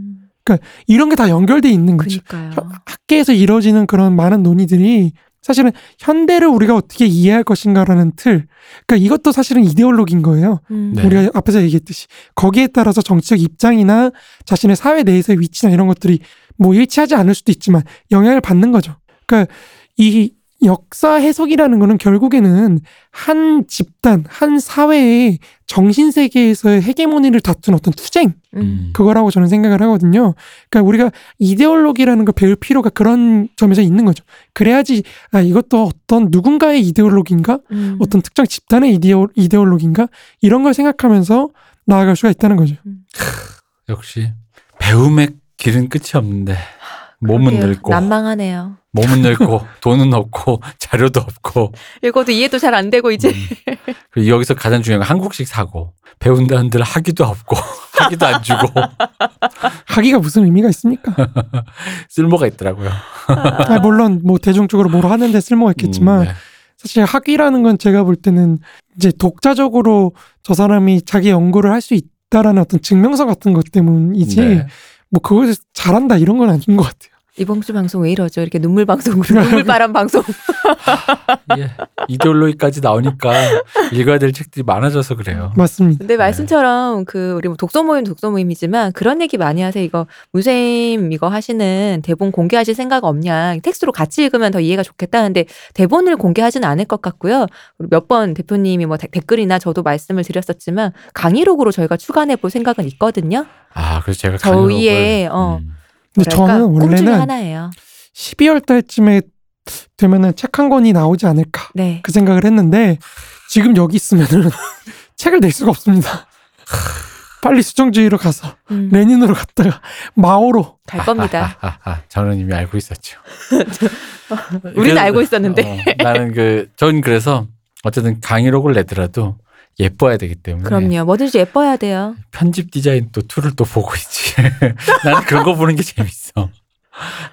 그러니까 이런 게 다 연결돼 있는 거죠. 그러니까요. 학계에서 이루어지는 그런 많은 논의들이 사실은 현대를 우리가 어떻게 이해할 것인가라는 틀. 그러니까 이것도 사실은 이데올로기인 거예요. 우리가 앞에서 얘기했듯이. 거기에 따라서 정치적 입장이나 자신의 사회 내에서의 위치나 이런 것들이 뭐 일치하지 않을 수도 있지만 영향을 받는 거죠. 그러니까 이 역사 해석이라는 거는 결국에는 한 집단, 한 사회의 정신세계에서의 헤게모니를 다툰 어떤 투쟁, 그거라고 저는 생각을 하거든요. 그러니까 우리가 이데올로기라는 걸 배울 필요가 그런 점에서 있는 거죠. 그래야지 이것도 어떤 누군가의 이데올로기인가, 어떤 특정 집단의 이데올로기인가 이런 걸 생각하면서 나아갈 수가 있다는 거죠. 역시 배움의 길은 끝이 없는데 몸은 늙고 난망하네요. 몸은 늙고 돈은 없고 자료도 없고 읽어도 이해도 잘 안 되고 이제 여기서 가장 중요한 건 한국식 사고. 배운다는 들 학위도 없고 학위도 안 주고 학위가 무슨 의미가 있습니까? 쓸모가 있더라고요. 물론 뭐 대중적으로 뭘 하는데 쓸모가 있겠지만 네. 사실 학위라는 건 제가 볼 때는 이제 독자적으로 저 사람이 자기 연구를 할 수 있다라는 어떤 증명서 같은 것 때문이지 네. 뭐 그걸 잘한다 이런 건 아닌 것 같아요. 이번 주 방송 왜 이러죠? 이렇게 눈물 방송으로 눈물바람 방송. 예, 이데올로기까지 나오니까 읽어야 될 책들이 많아져서 그래요. 맞습니다. 근데 말씀처럼 네. 그 우리 뭐 독서 모임이지만 그런 얘기 많이 하세요. 이거 문세님 이거 하시는 대본 공개하실 생각 없냐? 텍스트로 같이 읽으면 더 이해가 좋겠다는데 대본을 공개하지는 않을 것 같고요. 몇 번 대표님이 뭐 댓글이나 저도 말씀을 드렸었지만 강의록으로 저희가 추가해 볼 생각은 있거든요. 아, 그래서 제가 저희의 근데 저는 원래는 12월 달쯤에 되면은 책 한 권이 나오지 않을까 네. 그 생각을 했는데 지금 여기 있으면은 책을 낼 수가 없습니다. 빨리 수정주의로 가서 레닌으로 갔다가 마오로 갈 겁니다. 저는 이미 알고 있었죠. 우리는 알고 있었는데 나는 전 그래서 어쨌든 강의록을 내더라도 예뻐야 되기 때문에. 그럼요. 뭐든지 예뻐야 돼요. 편집 디자인 또 툴을 또 보고 있지. 나는 그런 거 보는 게 재밌어.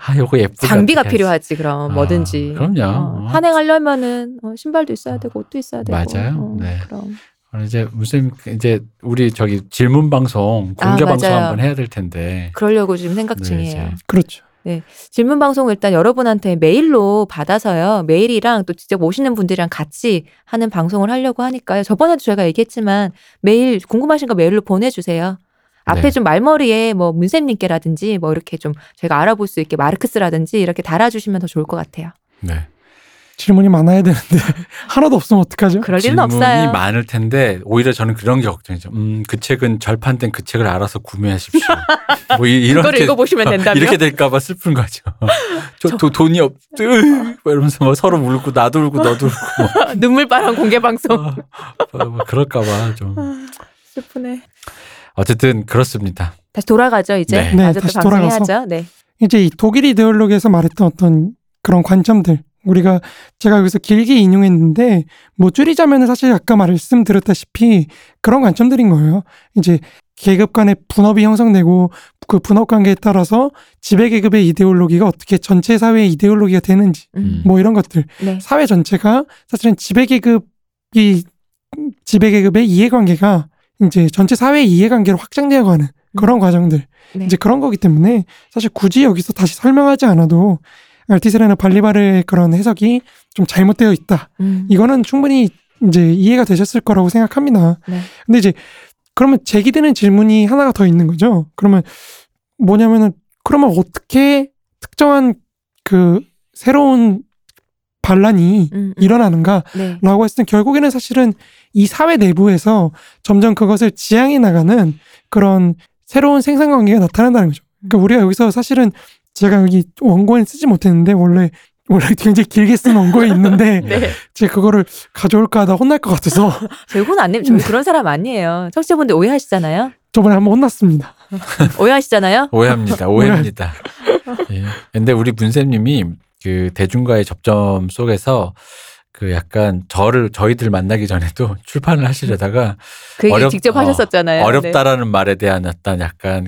아, 요거 예쁘다. 장비가 필요하지, 그럼. 뭐든지. 그럼요. 한행하려면은 신발도 있어야 되고, 옷도 있어야 되고. 맞아요. 네. 그럼. 이제 무슨 이제 우리 저기 질문 방송, 공개 방송 한번 해야 될 텐데. 그러려고 지금 생각 중이에요. 이제. 그렇죠. 네. 질문 방송을 일단 여러분한테 메일로 받아서요. 메일이랑 또 직접 오시는 분들이랑 같이 하는 방송을 하려고 하니까요. 저번에도 저희가 얘기했지만 메일 궁금하신 거 메일로 보내주세요. 앞에 네. 좀 말머리에 뭐 문쌤님께라든지 뭐 이렇게 좀 저희가 알아볼 수 있게 마르크스라든지 이렇게 달아주시면 더 좋을 것 같아요. 네. 질문이 많아야 되는데 하나도 없으면 어떡하죠? 그럴 일은 없어요. 질문이 많을 텐데 오히려 저는 그런 게 걱정이죠. 그 책은 절판된 그 책을 알아서 구매하십시오. 뭐 이런 게 읽어보시면 된다며? 이렇게 될까 봐 슬픈 거죠. 돈이 없대. 이러면서 막 서로 울고 나도 울고 너도 울고. 눈물바람 공개 방송. 그럴까 봐 좀. 슬프네. 어쨌든 그렇습니다. 다시 돌아가죠 이제. 네, 네 다시 돌아가서. 네. 이제 이 독일 이데올로기에서 말했던 어떤 그런 관점들. 제가 여기서 길게 인용했는데, 뭐 줄이자면 사실 아까 말씀드렸다시피 그런 관점들인 거예요. 이제 계급 간의 분업이 형성되고 그 분업 관계에 따라서 지배계급의 이데올로기가 어떻게 전체 사회의 이데올로기가 되는지, 뭐 이런 것들. 네. 사회 전체가 사실은 지배계급의 이해관계가 이제 전체 사회의 이해관계로 확장되어 가는 그런 과정들. 네. 이제 그런 거기 때문에 사실 굳이 여기서 다시 설명하지 않아도 알티세르나 발리바르의 그런 해석이 좀 잘못되어 있다. 이거는 충분히 이제 이해가 되셨을 거라고 생각합니다. 네. 근데 이제 그러면 제기되는 질문이 하나가 더 있는 거죠. 그러면 뭐냐면은 그러면 어떻게 특정한 그 새로운 반란이 일어나는가라고 했을 때 결국에는 사실은 이 사회 내부에서 점점 그것을 지향해 나가는 그런 새로운 생산 관계가 나타난다는 거죠. 그러니까 우리가 여기서 사실은 제가 여기 원고에 쓰지 못했는데 원래 굉장히 길게 쓴 원고에 있는데 네. 제가 그거를 가져올까 하다 혼날 것 같아서 저희 혼 안 내면 저희 그런 사람 아니에요. 청취자분들 오해하시잖아요. 저번에 한번 혼났습니다. 오해하시잖아요. 오해합니다. 예. 근데 우리 문쌤님이 그 대중과의 접점 속에서 그 약간 저희들 만나기 전에도 출판을 하시려다가 그 얘기 직접 하셨었잖아요. 어렵다라는 네. 말에 대한 어떤 약간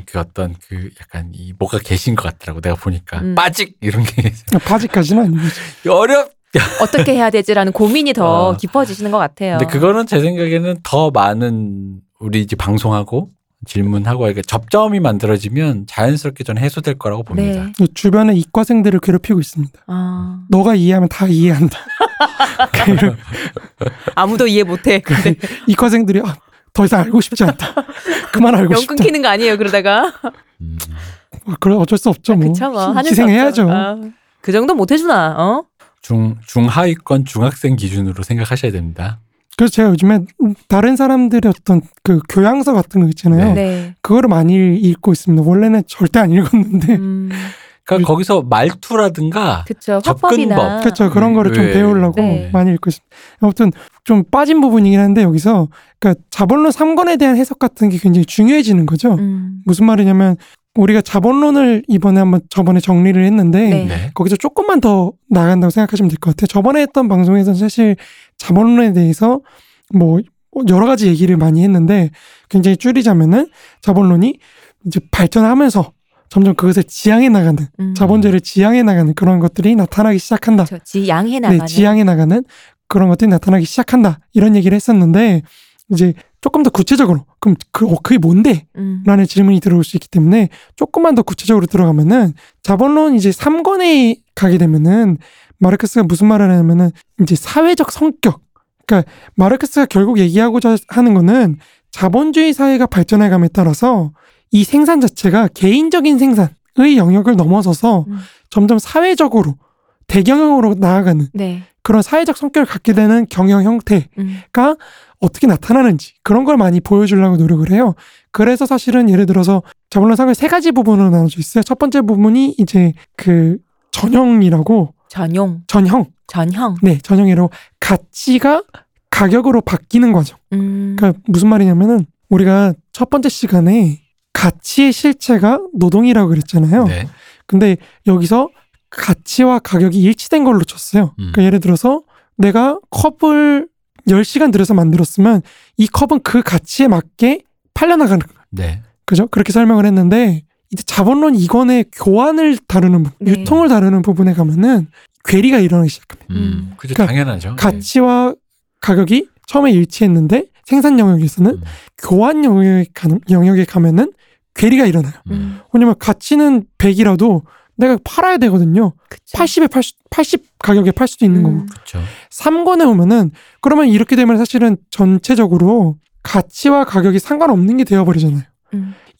이 뭐가 계신 것 같더라고. 내가 보니까 빠직 이런 게 빠직까지는 아니죠. 어떻게 해야 되지라는 고민이 더 깊어지시는 것 같아요. 근데 그거는 제 생각에는 더 많은 우리 이제 방송하고 질문하고 이렇게 접점이 만들어지면 자연스럽게 저는 해소될 거라고 봅니다. 네. 주변에 이과생들을 괴롭히고 있습니다. 너가 이해하면 다 이해한다. 아무도 이해 못해. 근데 이과생들이 더 이상 알고 싶지 않다. 그만 알고 싶다. 영 끊기는 거 아니에요 그러다가. 그래 어쩔 수 없죠. 뭐. 그쵸, 희생해야죠. 그 정도 못 해주나. 중하위권 중학생 기준으로 생각하셔야 됩니다. 그래서 제가 요즘에 다른 사람들의 어떤 그 교양서 같은 거 있잖아요. 네. 그거를 많이 읽고 있습니다. 원래는 절대 안 읽었는데. 그러니까 거기서 말투라든가 그쵸, 접근법. 그렇죠. 그런 거를 좀 배우려고 많이 읽고 있습니다. 아무튼 좀 빠진 부분이긴 한데 여기서 그러니까 자본론 3권에 대한 해석 같은 게 굉장히 중요해지는 거죠. 무슨 말이냐면 우리가 자본론을 저번에 정리를 했는데 거기서 조금만 더 나간다고 생각하시면 될 것 같아요. 저번에 했던 방송에서는 사실 자본론에 대해서 뭐 여러 가지 얘기를 많이 했는데 굉장히 줄이자면은 자본론이 이제 발전하면서 점점 그것을 지향해 나가는 자본주의를 지향해 나가는 그런 것들이 나타나기 시작한다. 그렇죠. 지향해 나가는 그런 것들이 나타나기 시작한다. 이런 얘기를 했었는데 이제 조금 더 구체적으로 그럼 그게 뭔데? 라는 질문이 들어올 수 있기 때문에 조금만 더 구체적으로 들어가면은 자본론 이제 3권에 가게 되면은 마르크스가 무슨 말을 하냐면은 이제 사회적 성격. 그러니까 마르크스가 결국 얘기하고자 하는 거는 자본주의 사회가 발전해감에 따라서 이 생산 자체가 개인적인 생산의 영역을 넘어서서 점점 사회적으로 대경영으로 나아가는 그런 사회적 성격을 갖게 되는 경영 형태가 어떻게 나타나는지 그런 걸 많이 보여주려고 노력을 해요. 그래서 사실은 예를 들어서 자본론 상을 세 가지 부분으로 나눠져 있어요. 첫 번째 부분이 이제 그 전형이라고 전형. 네, 전형이라고 가치가 가격으로 바뀌는 과정. 그러니까 무슨 말이냐면은 우리가 첫 번째 시간에 가치의 실체가 노동이라고 그랬잖아요. 네. 근데 여기서 가치와 가격이 일치된 걸로 쳤어요. 그러니까 예를 들어서 내가 컵을 10시간 들여서 만들었으면 이 컵은 그 가치에 맞게 팔려나가는 거예요. 네. 그죠? 그렇게 설명을 했는데 이제 자본론 2권의 교환을 다루는 부분, 유통을 다루는 부분에 가면은 괴리가 일어나기 시작합니다. 그죠. 그러니까 당연하죠. 가치와 가격이 처음에 일치했는데 생산 영역에서는 교환 영역에 가면은 괴리가 일어나요. 왜냐면 가치는 100이라도 내가 팔아야 되거든요. 그쵸. 80 가격에 팔 수도 있는 거고. 그쵸. 3권에 오면은 그러면 이렇게 되면 사실은 전체적으로 가치와 가격이 상관없는 게 되어버리잖아요.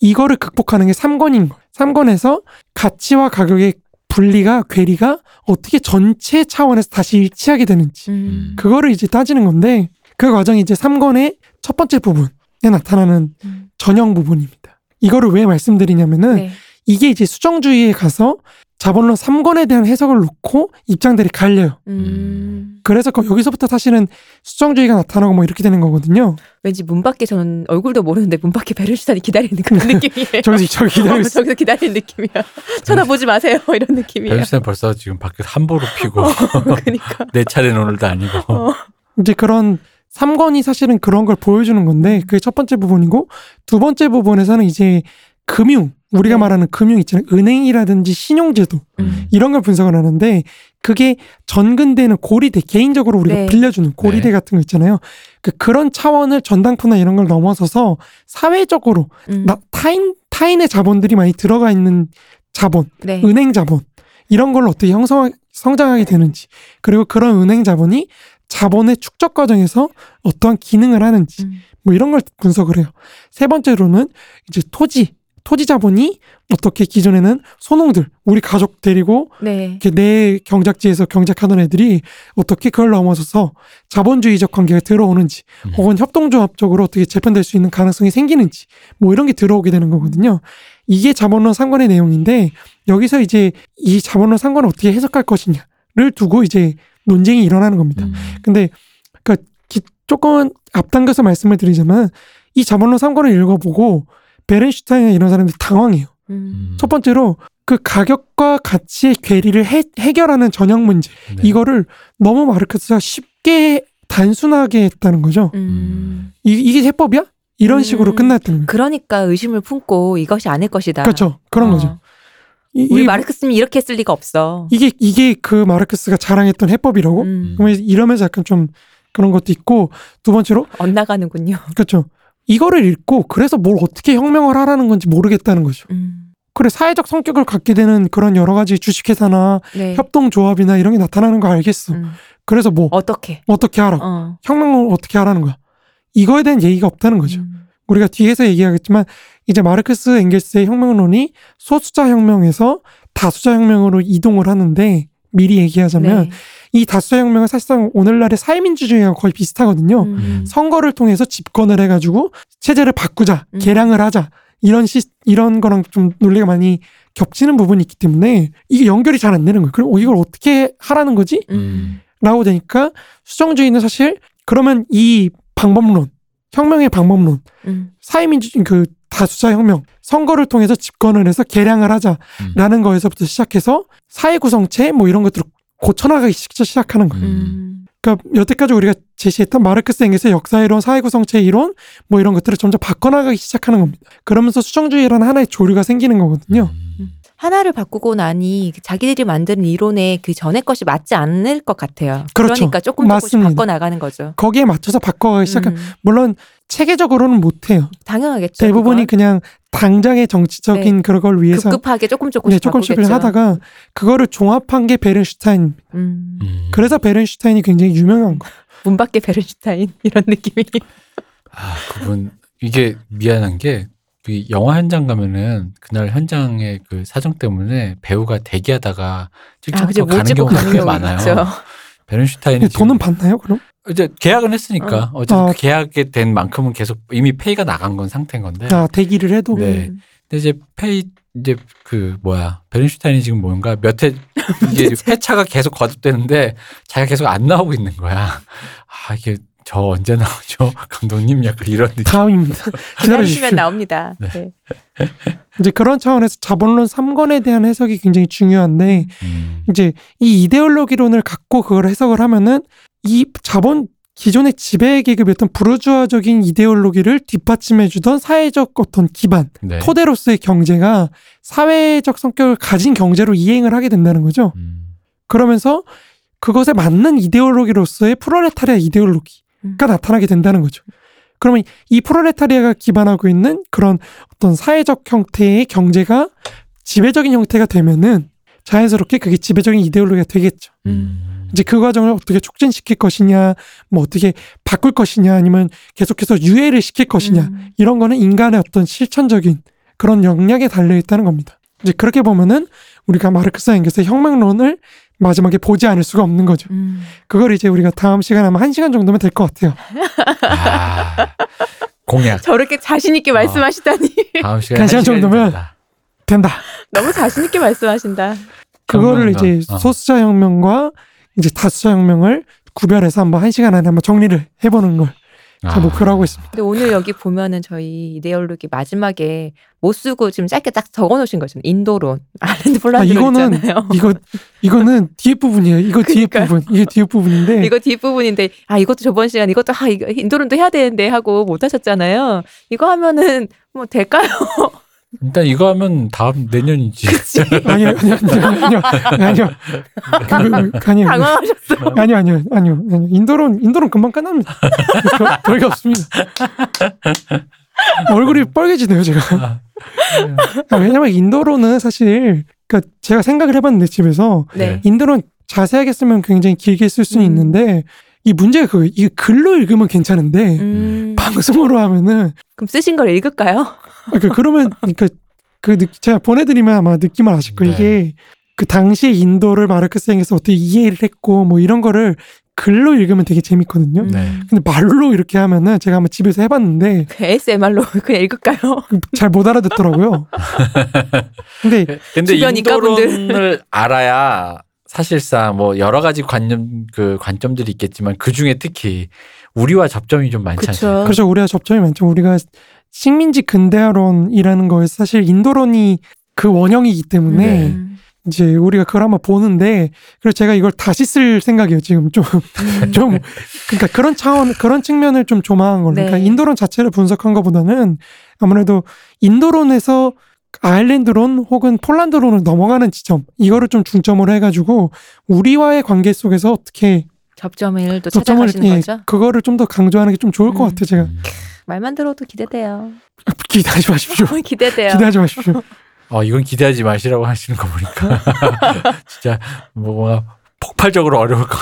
이거를 극복하는 게 3권인 거예요. 3권에서 가치와 가격의 괴리가 어떻게 전체 차원에서 다시 일치하게 되는지 그거를 이제 따지는 건데 그 과정이 이제 3권의 첫 번째 부분에 나타나는 전형 부분입니다. 이거를 왜 말씀드리냐면은 이게 이제 수정주의에 가서 자본론 3권에 대한 해석을 놓고 입장들이 갈려요. 그래서 여기서부터 사실은 수정주의가 나타나고 뭐 이렇게 되는 거거든요. 왠지 문 밖에 저는 얼굴도 모르는데 문 밖에 베른슈타인이 기다리는 그런 느낌이에요. 저기서 기다리는 느낌이야. 쳐다보지 마세요. 이런 느낌이에요. 베른슈타인 벌써 지금 밖에서 함보로 피고 그러니까. 내 차례는 오늘도 아니고. 이제 그런 3권이 사실은 그런 걸 보여주는 건데 그게 첫 번째 부분이고 두 번째 부분에서는 이제 우리가 말하는 금융 있잖아요. 은행이라든지 신용제도 이런 걸 분석을 하는데 그게 전근대는 고리대 개인적으로 우리가 빌려주는 고리대 같은 거 있잖아요. 그런 차원을 전당포나 이런 걸 넘어서서 사회적으로 타인의 자본들이 많이 들어가 있는 자본, 은행 자본 이런 걸로 어떻게 성장하게 되는지 그리고 그런 은행 자본이 자본의 축적 과정에서 어떠한 기능을 하는지 뭐 이런 걸 분석을 해요. 세 번째로는 이제 토지 자본이 어떻게 기존에는 소농들, 우리 가족 데리고 이렇게 내 경작지에서 경작하던 애들이 어떻게 그걸 넘어서서 자본주의적 관계가 들어오는지 혹은 협동조합적으로 어떻게 재편될 수 있는 가능성이 생기는지 뭐 이런 게 들어오게 되는 거거든요. 이게 자본론 3권의 내용인데 여기서 이제 이 자본론 3권을 어떻게 해석할 것이냐를 두고 이제 논쟁이 일어나는 겁니다. 근데 그러니까 조금 앞당겨서 말씀을 드리자면 이 자본론 3권을 읽어보고 베른슈타인이나 이런 사람들이 당황해요. 첫 번째로 그 가격과 가치의 괴리를 해결하는 전형 문제 이거를 너무 마르크스가 쉽게 단순하게 했다는 거죠. 이게 해법이야? 이런 식으로 끝났던 거예요. 그러니까 의심을 품고 이것이 아닐 것이다. 그렇죠. 그런 거죠. 우리 마르크스는 이렇게 했을 리가 없어. 이게 그 마르크스가 자랑했던 해법이라고? 그러면 이러면서 약간 좀 그런 것도 있고 두 번째로 엇나가는군요. 그렇죠. 이거를 읽고 그래서 뭘 어떻게 혁명을 하라는 건지 모르겠다는 거죠. 그래 사회적 성격을 갖게 되는 그런 여러 가지 주식회사나 협동조합이나 이런 게 나타나는 거 알겠어. 그래서 뭐 어떻게 하라고 혁명을 어떻게 하라는 거야. 이거에 대한 얘기가 없다는 거죠. 우리가 뒤에서 얘기하겠지만 이제 마르크스 엥겔스의 혁명론이 소수자 혁명에서 다수자 혁명으로 이동을 하는데 미리 얘기하자면 이 다수혁명은 사실상 오늘날의 사회민주주의와 거의 비슷하거든요. 선거를 통해서 집권을 해가지고 체제를 바꾸자, 개량을 하자 이런 거랑 좀 논리가 많이 겹치는 부분이 있기 때문에 이게 연결이 잘 안 되는 거예요. 그럼 이걸 어떻게 하라는 거지? 라고 되니까 수정주의는 사실 그러면 이 방법론, 혁명의 방법론, 사회민주주의 그 다수자 혁명, 선거를 통해서 집권을 해서 개량을 하자라는 거에서부터 시작해서 사회 구성체 뭐 이런 것들을 고쳐나가기 시작하는 거예요. 그러니까 여태까지 우리가 제시했던 마르크스 엥겔스의 역사이론, 사회구성체 이론 뭐 이런 것들을 점점 바꿔나가기 시작하는 겁니다. 그러면서 수정주의라는 하나의 조류가 생기는 거거든요. 하나를 바꾸고 나니 자기들이 만든 이론에 그 전에 것이 맞지 않을 것 같아요. 그렇죠. 그러니까 조금씩 바꿔나가는 거죠. 거기에 맞춰서 바꿔가기 시작하는. 물론 체계적으로는 못해요. 당연하겠죠. 대부분이 그냥 당장의 정치적인 그런 걸 위해서 급급하게 조금씩 바꾸겠죠. 하다가 그거를 종합한 게 베른슈타인입니다. 그래서 베른슈타인이 굉장히 유명한 거예요. 문 밖에 베른슈타인 이런 느낌이. 아, 그분 이게 미안한 게 그 영화 현장 가면은 그날 현장의 그 사정 때문에 배우가 대기하다가 직접 가는 경우가 꽤 많아요. 그렇죠. 베른슈타인이 돈은 받나요 그럼? 이제 계약은 했으니까 어쨌든 그 계약이 된 만큼은 계속 이미 페이가 나간 건 상태인 건데. 아, 대기를 해도. 네. 근데 이제 이제 그 베른슈타인이 지금 뭔가 몇 회 이제 회차가 계속 거듭되는데 자기가 계속 안 나오고 있는 거야. 아, 이게 저 언제 나오죠? 감독님 약간 이런 느낌. 다음입니다. 기다리시면 나옵니다. 네. 이제 그런 차원에서 자본론 3권에 대한 해석이 굉장히 중요한데 이제 이 이데올로기론을 갖고 그걸 해석을 하면은 이 자본 기존의 지배 계급이었던 부르주아적인 이데올로기를 뒷받침해주던 사회적 어떤 기반, 토대로서의 경제가 사회적 성격을 가진 경제로 이행을 하게 된다는 거죠. 그러면서 그것에 맞는 이데올로기로서의 프롤레타리아 이데올로기. 가 나타나게 된다는 거죠. 그러면 이 프롤레타리아가 기반하고 있는 그런 어떤 사회적 형태의 경제가 지배적인 형태가 되면은 자연스럽게 그게 지배적인 이데올로기가 되겠죠. 이제 그 과정을 어떻게 촉진시킬 것이냐, 뭐 어떻게 바꿀 것이냐, 아니면 계속해서 유예를 시킬 것이냐, 이런 거는 인간의 어떤 실천적인 그런 역량에 달려 있다는 겁니다. 이제 그렇게 보면은 우리가 마르크스와 엥겔스의 혁명론을 마지막에 보지 않을 수가 없는 거죠. 그걸 이제 우리가 다음 시간 아마 1시간 정도면 될 것 같아요. 아, 공약. 저렇게 자신있게 말씀하시다니. 다음 시간 1시간 정도면 된다. 너무 자신있게 말씀하신다. 그거를 이제 소수자 혁명과 이제 다수자 혁명을 구별해서 한번 1시간 안에 한번 정리를 해보는 걸 제 목표로 하고 있습니다. 근데 오늘 여기 보면은 저희 이데올로기 마지막에 못 쓰고 지금 짧게 딱 적어 놓으신 거죠. 인도론, 아일랜드 폴란드론 있잖아요. 이거는 뒤에 부분이에요. 이거 뒤에 부분인데 이것도 저번 시간 이것도 인도론도 해야 되는데 하고 못 하셨잖아요. 이거 하면은 뭐 될까요? 일단 이거 하면 다음 내년이지. 아니요. 당황하셨어요. 아니요. 인도론 금방 끝납니다. 별게 없습니다. 얼굴이 빨개지네요, 제가. 왜냐면 인도론은 사실 그러니까 제가 생각을 해봤는데 집에서 인도론 자세하게 쓰면 굉장히 길게 쓸 수는 있는데 이 문제가 그거예요. 이게 글로 읽으면 괜찮은데 방송으로 하면은 그럼 쓰신 걸 읽을까요? 그러면 제가 보내드리면 아마 느낌을 아실 거예요. 이게 그 당시 인도를 마르크스 엥겔스에서 어떻게 이해를 했고 뭐 이런 거를 글로 읽으면 되게 재밌거든요. 근데 말로 이렇게 하면은 제가 한번 집에서 해봤는데 그 ASMR로 그냥 읽을까요? 잘 못 알아듣더라고요. 근데 인도론을 알아야. 사실상 뭐 여러 가지 관점들이 있겠지만 그 중에 특히 우리와 접점이 좀 많지 않습니까? 그렇죠. 우리와 접점이 많죠. 우리가 식민지 근대화론이라는 거에 사실 인도론이 그 원형이기 때문에 이제 우리가 그걸 한번 보는데 그래서 제가 이걸 다시 쓸 생각이에요. 지금 좀 그러니까 그런 차원 그런 측면을 좀 조망한 걸로. 그러니까 인도론 자체를 분석한 것보다는 아무래도 인도론에서 아일랜드론 혹은 폴란드론을 넘어가는 지점 이거를 좀 중점으로 해가지고 우리와의 관계 속에서 어떻게 접점을 찾아가시는 거죠? 그거를 좀 더 강조하는 게 좀 좋을 것 같아요. 제가 말만 들어도 기대돼요. 기대하지 마십시오. 기대돼요. 기대하지 마십시오. 이건 기대하지 마시라고 하시는 거 보니까 진짜 뭐가 폭발적으로 어려울 것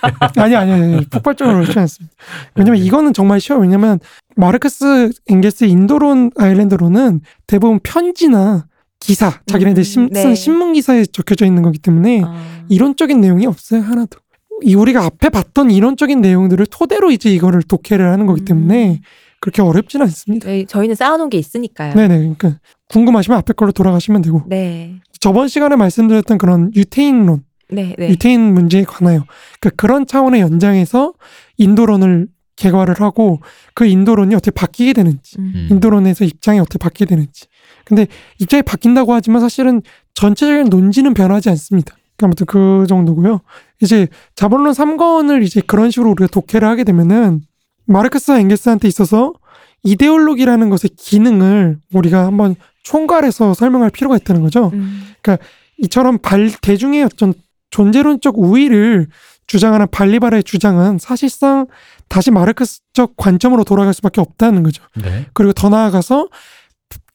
같아요. 아니 폭발적으로 어렵지 않습니다. 왜냐면 이거는 정말 쉬워요. 왜냐면 마르크스 엥겔스 인도론 아일랜드론은 대부분 편지나 기사 자기네들 쓴 신문 기사에 적혀져 있는 거기 때문에 이론적인 내용이 없어요. 하나도. 우리가 앞에 봤던 이론적인 내용들을 토대로 이제 이거를 독해를 하는 거기 때문에 그렇게 어렵진 않습니다. 저희는 쌓아놓은 게 있으니까요. 네네. 그러니까 궁금하시면 앞에 걸로 돌아가시면 되고. 네. 저번 시간에 말씀드렸던 그런 유태인론, 네. 유태인 문제에 관하여 그러니까 그런 차원의 연장에서 인도론을 개괄을 하고 그 인도론이 어떻게 바뀌게 되는지, 인도론에서 입장이 어떻게 바뀌게 되는지. 근데 입장이 바뀐다고 하지만 사실은 전체적인 논지는 변하지 않습니다. 아무튼 그 정도고요. 이제 자본론 3권을 이제 그런 식으로 우리가 독해를 하게 되면은 마르크스와 엥겔스한테 있어서 이데올로기라는 것의 기능을 우리가 한번 총괄해서 설명할 필요가 있다는 거죠. 그러니까 이처럼 대중의 어떤 존재론적 우위를 주장하는 발리바르의 주장은 사실상 다시 마르크스적 관점으로 돌아갈 수밖에 없다는 거죠. 네. 그리고 더 나아가서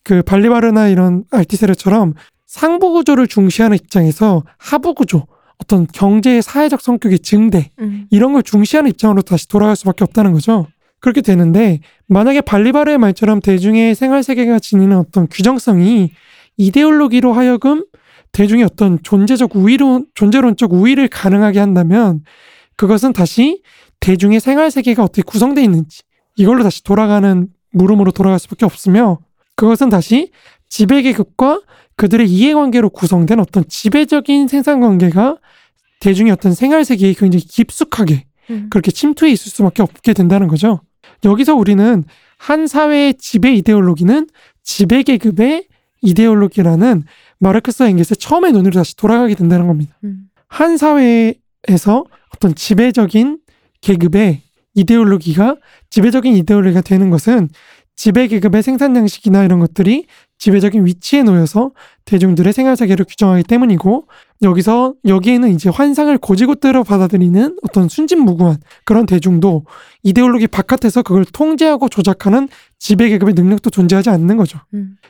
그 발리바르나 이런 알티세르처럼 상부 구조를 중시하는 입장에서 하부 구조, 어떤 경제의 사회적 성격의 증대 이런 걸 중시하는 입장으로 다시 돌아갈 수밖에 없다는 거죠. 그렇게 되는데 만약에 발리바르의 말처럼 대중의 생활세계가 지니는 어떤 규정성이 이데올로기로 하여금 대중의 어떤 존재론적 우위를 가능하게 한다면 그것은 다시 대중의 생활세계가 어떻게 구성되어 있는지 이걸로 다시 돌아가는 물음으로 돌아갈 수밖에 없으며 그것은 다시 지배계급과 그들의 이해관계로 구성된 어떤 지배적인 생산관계가 대중의 어떤 생활세계에 굉장히 깊숙하게 그렇게 침투해 있을 수밖에 없게 된다는 거죠. 여기서 우리는 한 사회의 지배 이데올로기는 지배계급의 이데올로기라는 마르크스와 엥겔스의 처음의 논의로 다시 돌아가게 된다는 겁니다. 한 사회에서 어떤 지배적인 계급의 이데올로기가 지배적인 이데올로기가 되는 것은 지배계급의 생산 양식이나 이런 것들이 지배적인 위치에 놓여서 대중들의 생활세계를 규정하기 때문이고 여기에는 이제 환상을 곧이곧대로 받아들이는 어떤 순진무구한 그런 대중도 이데올로기 바깥에서 그걸 통제하고 조작하는 지배계급의 능력도 존재하지 않는 거죠.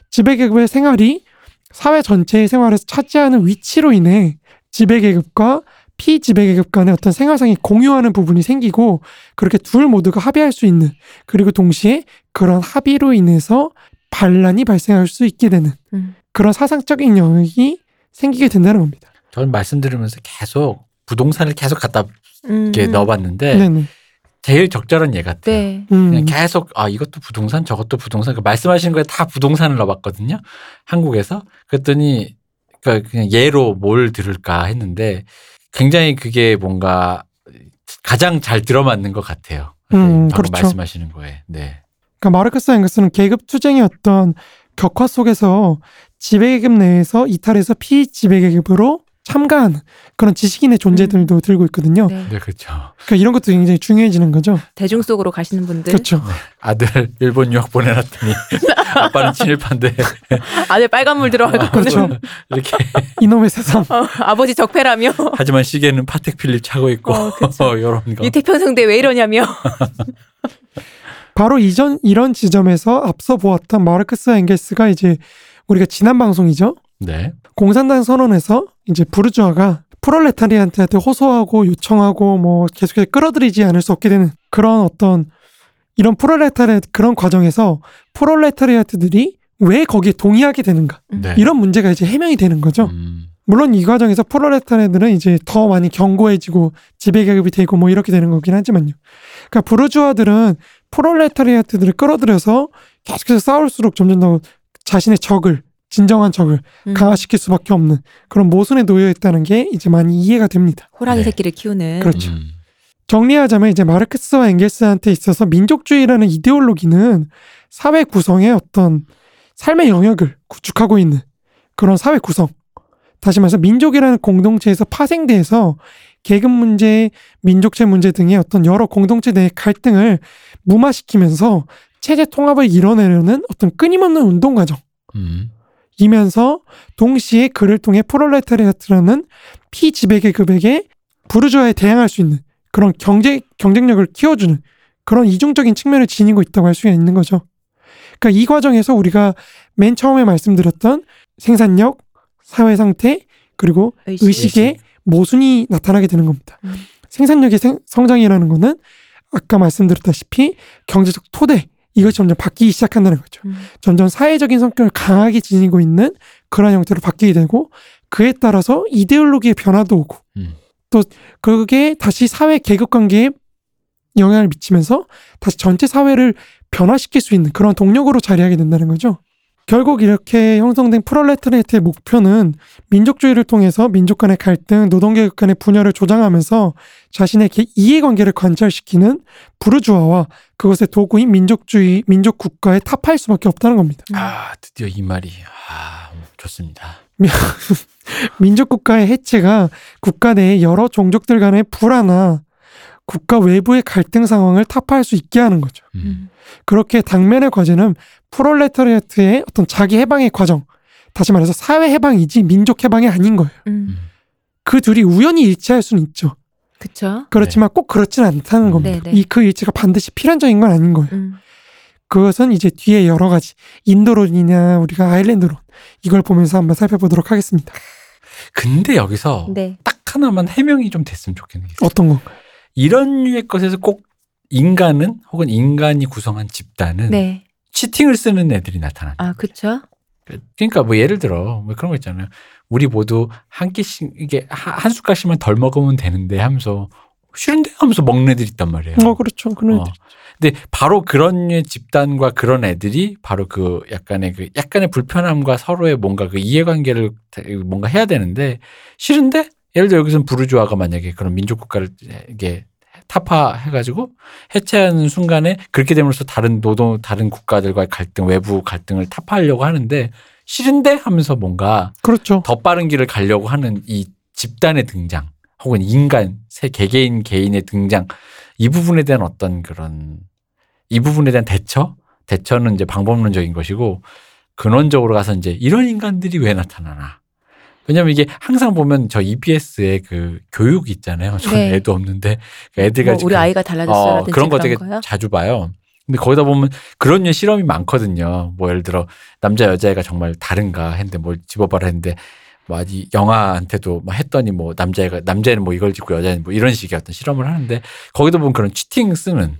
지배계급의 생활이 사회 전체의 생활에서 차지하는 위치로 인해 지배계급과 피지배계급 간의 어떤 생활상이 공유하는 부분이 생기고 그렇게 둘 모두가 합의할 수 있는 그리고 동시에 그런 합의로 인해서 반란이 발생할 수 있게 되는 그런 사상적인 영역이 생기게 된다는 겁니다. 저는 말씀드리면서 계속 부동산을 계속 갖다 이렇게 넣어봤는데 네네. 제일 적절한 예 같아요. 네. 그냥 계속 이것도 부동산 저것도 부동산 말씀하시는 거에 다 부동산을 넣어봤거든요. 한국에서. 그랬더니 그냥 예로 뭘 들을까 했는데 굉장히 그게 뭔가 가장 잘 들어맞는 것 같아요. 방금 그렇죠. 말씀하시는 거에. 네. 그러니까 마르크스와 엥겔스는 계급 투쟁의 어떤 격화 속에서 지배계급 내에서 이탈해서 피지배계급으로 참가한 그런 지식인의 존재들도 들고 있거든요. 네. 네, 그렇죠. 그러니까 이런 것도 굉장히 중요해지는 거죠. 대중 속으로 가시는 분들. 그렇죠. 네. 아들 일본 유학 보내놨더니 아빠는 친일파인데 아들 빨간 물 들어가고 이렇게 이놈의 세상. 아버지 적폐라며. 하지만 시계는 파텍 필립 차고 있고 이런 거. 유태평성대 왜 이러냐며. 바로 이런 지점에서 앞서 보았던 마르크스와 엥겔스가 이제 우리가 지난 방송이죠. 네. 공산당 선언에서 이제 부르주아가 프롤레타리아한테 호소하고 요청하고 뭐 계속해서 끌어들이지 않을 수 없게 되는 그런 어떤 이런 프롤레타리아 그런 과정에서 프롤레타리아트들이 왜 거기에 동의하게 되는가 네. 이런 문제가 이제 해명이 되는 거죠. 물론 이 과정에서 프롤레타리아들은 이제 더 많이 견고해지고 지배계급이 되고 뭐 이렇게 되는 거긴 하지만요. 그러니까 부르주아들은 프롤레타리아트들을 끌어들여서 계속해서 싸울수록 점점 더 자신의 적을 진정한 적을 강화시킬 수밖에 없는 그런 모순에 놓여있다는 게 이제 많이 이해가 됩니다. 호랑이 네. 새끼를 키우는. 그렇죠. 정리하자면 이제 마르크스와 엥겔스한테 있어서 민족주의라는 이데올로기는 사회 구성의 어떤 삶의 영역을 구축하고 있는 그런 사회 구성. 다시 말해서 민족이라는 공동체에서 파생돼서 계급 문제, 민족체 문제 등의 어떤 여러 공동체 내의 갈등을 무마시키면서 체제 통합을 이뤄내려는 어떤 끊임없는 운동 과정. 이면서 동시에 그를 통해 프롤레타리아트라는 피지배계급에게 부르주아에 대항할 수 있는 그런 경쟁력을 키워주는 그런 이중적인 측면을 지니고 있다고 할 수 있는 거죠. 그러니까 이 과정에서 우리가 맨 처음에 말씀드렸던 생산력, 사회상태, 그리고 의식의 모순이 나타나게 되는 겁니다. 생산력의 성장이라는 거는 아까 말씀드렸다시피 경제적 토대, 이것이 점점 바뀌기 시작한다는 거죠. 점점 사회적인 성격을 강하게 지니고 있는 그런 형태로 바뀌게 되고 그에 따라서 이데올로기의 변화도 오고 또 그게 다시 사회 계급관계에 영향을 미치면서 다시 전체 사회를 변화시킬 수 있는 그런 동력으로 자리하게 된다는 거죠. 결국 이렇게 형성된 프롤레타리아트의 목표는 민족주의를 통해서 민족 간의 갈등, 노동계급 간의 분열을 조장하면서 자신의 이해관계를 관찰시키는 부르주아와 그것의 도구인 민족주의, 민족국가에 타파할 수밖에 없다는 겁니다. 아, 드디어 이 말이 좋습니다. 민족국가의 해체가 국가 내의 여러 종족들 간의 불화나 국가 외부의 갈등 상황을 타파할 수 있게 하는 거죠. 그렇게 당면의 과제는 프롤레타리아트의 어떤 자기 해방의 과정, 다시 말해서 사회 해방이지 민족 해방이 아닌 거예요. 그 둘이 우연히 일치할 수는 있죠. 그쵸? 그렇지만 꼭 그렇지는 않다는 겁니다. 이 그 일치가 반드시 필연적인 건 아닌 거예요. 그것은 이제 뒤에 여러 가지 인도론이냐 우리가 아일랜드론 이걸 보면서 한번 살펴보도록 하겠습니다. 근데 여기서 딱 하나만 해명이 좀 됐으면 좋겠네요. 어떤 건가요? 이런 류의 것에서 꼭 인간은 혹은 인간이 구성한 집단은 치팅을 쓰는 애들이 나타난다. 아, 그렇죠. 그러니까 뭐 예를 들어 뭐 그런 거 있잖아요. 우리 모두 한 끼씩 이게 한 숟가락씩만 덜 먹으면 되는데 하면서 싫은데 하면서 먹는 애들이 있단 말이에요. 그렇죠. 그런 애들. 근데 바로 그런 류의 집단과 그런 애들이 바로 그 약간의 불편함과 서로의 뭔가 그 이해관계를 뭔가 해야 되는데 싫은데. 예를 들어 여기서는 부르주아가 만약에 그런 민족국가를 이게 타파해가지고 해체하는 순간에 그렇게 됨으로써 다른 국가들과의 갈등, 외부 갈등을 타파하려고 하는데 싫은데 하면서 뭔가 더 빠른 길을 가려고 하는 이 집단의 등장 혹은 인간, 새 개개인 개인의 등장 이 부분에 대한 어떤 그런 이 부분에 대한 대처는 이제 방법론적인 것이고 근원적으로 가서 이제 이런 인간들이 왜 나타나나. 왜냐면 이게 항상 보면 저 EBS의 그 교육이 있잖아요. 저는 애도 없는데 애들까지 뭐 우리 아이가 달라졌어요. 그런 거 되게 자주 봐요. 근데 거기다 보면 그런 류의 실험이 많거든요. 뭐 예를 들어 남자 여자애가 정말 다른가 했는데 뭘 집어봐라 했는데 뭐 아직 영화한테도 막 했더니 뭐 남자애는 뭐 이걸 짚고 여자애는 뭐 이런 식의 어떤 실험을 하는데 거기도 보면 그런 치팅 쓰는.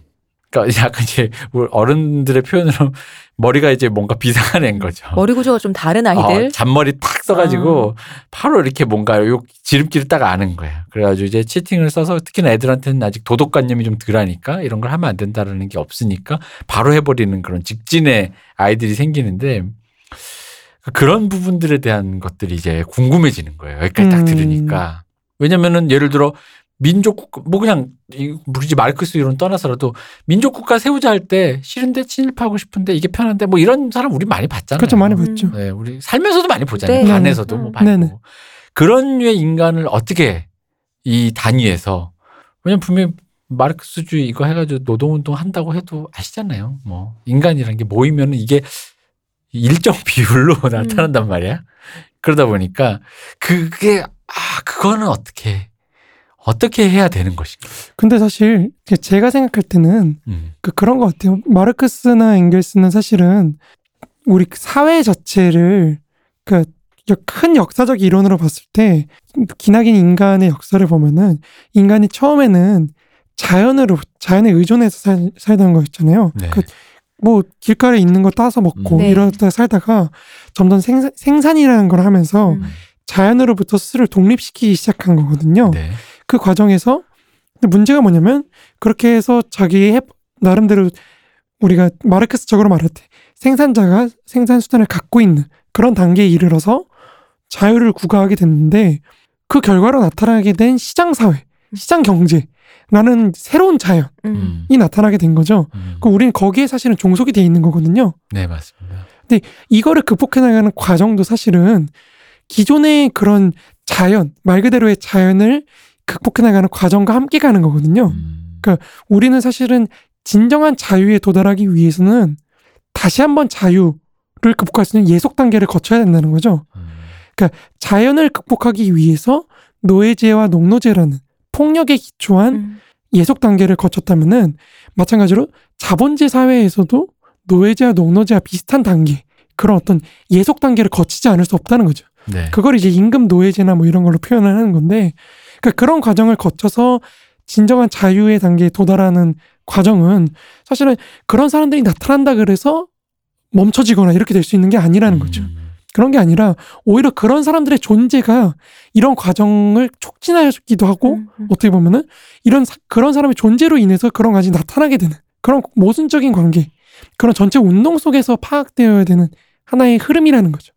그러니까 약간 이제 어른들의 표현으로 머리가 이제 뭔가 비상한 애인 거죠. 머리 구조가 좀 다른 아이들. 잔머리 탁 써가지고 바로 이렇게 뭔가 요 지름길을 딱 아는 거예요. 그래가지고 이제 치팅을 써서 특히나 애들한테는 아직 도덕관념이 좀 덜하니까 이런 걸 하면 안 된다라는 게 없으니까 바로 해버리는 그런 직진의 아이들이 생기는데 그런 부분들에 대한 것들이 이제 궁금해지는 거예요. 여기까지 딱 들으니까. 왜냐면은 예를 들어 민족국가, 뭐 그냥 굳이 마르크스 이론 떠나서라도 민족국가 세우자 할 때 싫은데 친일파하고 싶은데 이게 편한데 뭐 이런 사람 우리 많이 봤잖아요. 그렇죠. 많이 봤죠. 네, 우리 살면서도 많이 보잖아요. 반에서도 뭐 많고. 그런 류의 인간을 어떻게 이 단위에서 왜냐면 분명히 마르크스주의 이거 해가지고 노동운동 한다고 해도 아시잖아요. 뭐 인간이라는 게 모이면 이게 일정 비율로 나타난단 말이야. 그러다 보니까 그게 그거는 어떻게 해야 되는 것인가? 근데 사실 제가 생각할 때는 그런 것 같아요. 마르크스나 엥겔스는 사실은 우리 사회 자체를 큰 역사적 이론으로 봤을 때 기나긴 인간의 역사를 보면은 인간이 처음에는 자연에 의존해서 살던 거였잖아요. 뭐 길가에 있는 거 따서 먹고 이러다 살다가 점점 생산이라는 걸 하면서 자연으로부터 스스로를 독립시키기 시작한 거거든요. 그 과정에서 문제가 뭐냐면 그렇게 해서 자기의 나름대로 우리가 마르크스적으로 말할 때 생산자가 생산수단을 갖고 있는 그런 단계에 이르러서 자유를 구가하게 됐는데 그 결과로 나타나게 된 시장사회, 시장경제라는 새로운 자연이 나타나게 된 거죠. 우리는 거기에 사실은 종속이 돼 있는 거거든요. 네, 맞습니다. 근데 이거를 극복해나가는 과정도 사실은 기존의 그런 자연, 말 그대로의 자연을 극복해나가는 과정과 함께 가는 거거든요. 그러니까 우리는 사실은 진정한 자유에 도달하기 위해서는 다시 한번 자유를 극복할 수 있는 예속 단계를 거쳐야 된다는 거죠. 그러니까 자연을 극복하기 위해서 노예제와 농노제라는 폭력에 기초한 예속 단계를 거쳤다면은 마찬가지로 자본제 사회에서도 노예제와 농노제와 비슷한 단계 그런 어떤 예속 단계를 거치지 않을 수 없다는 거죠. 그걸 이제 임금 노예제나 뭐 이런 걸로 표현을 하는 건데 그러니까 그런 과정을 거쳐서 진정한 자유의 단계에 도달하는 과정은 사실은 그런 사람들이 나타난다 그래서 멈춰지거나 이렇게 될 수 있는 게 아니라는 거죠. 그런 게 아니라 오히려 그런 사람들의 존재가 이런 과정을 촉진하기도 하고 어떻게 보면은 이런 그런 사람의 존재로 인해서 그런 것이 나타나게 되는 그런 모순적인 관계, 그런 전체 운동 속에서 파악되어야 되는 하나의 흐름이라는 거죠.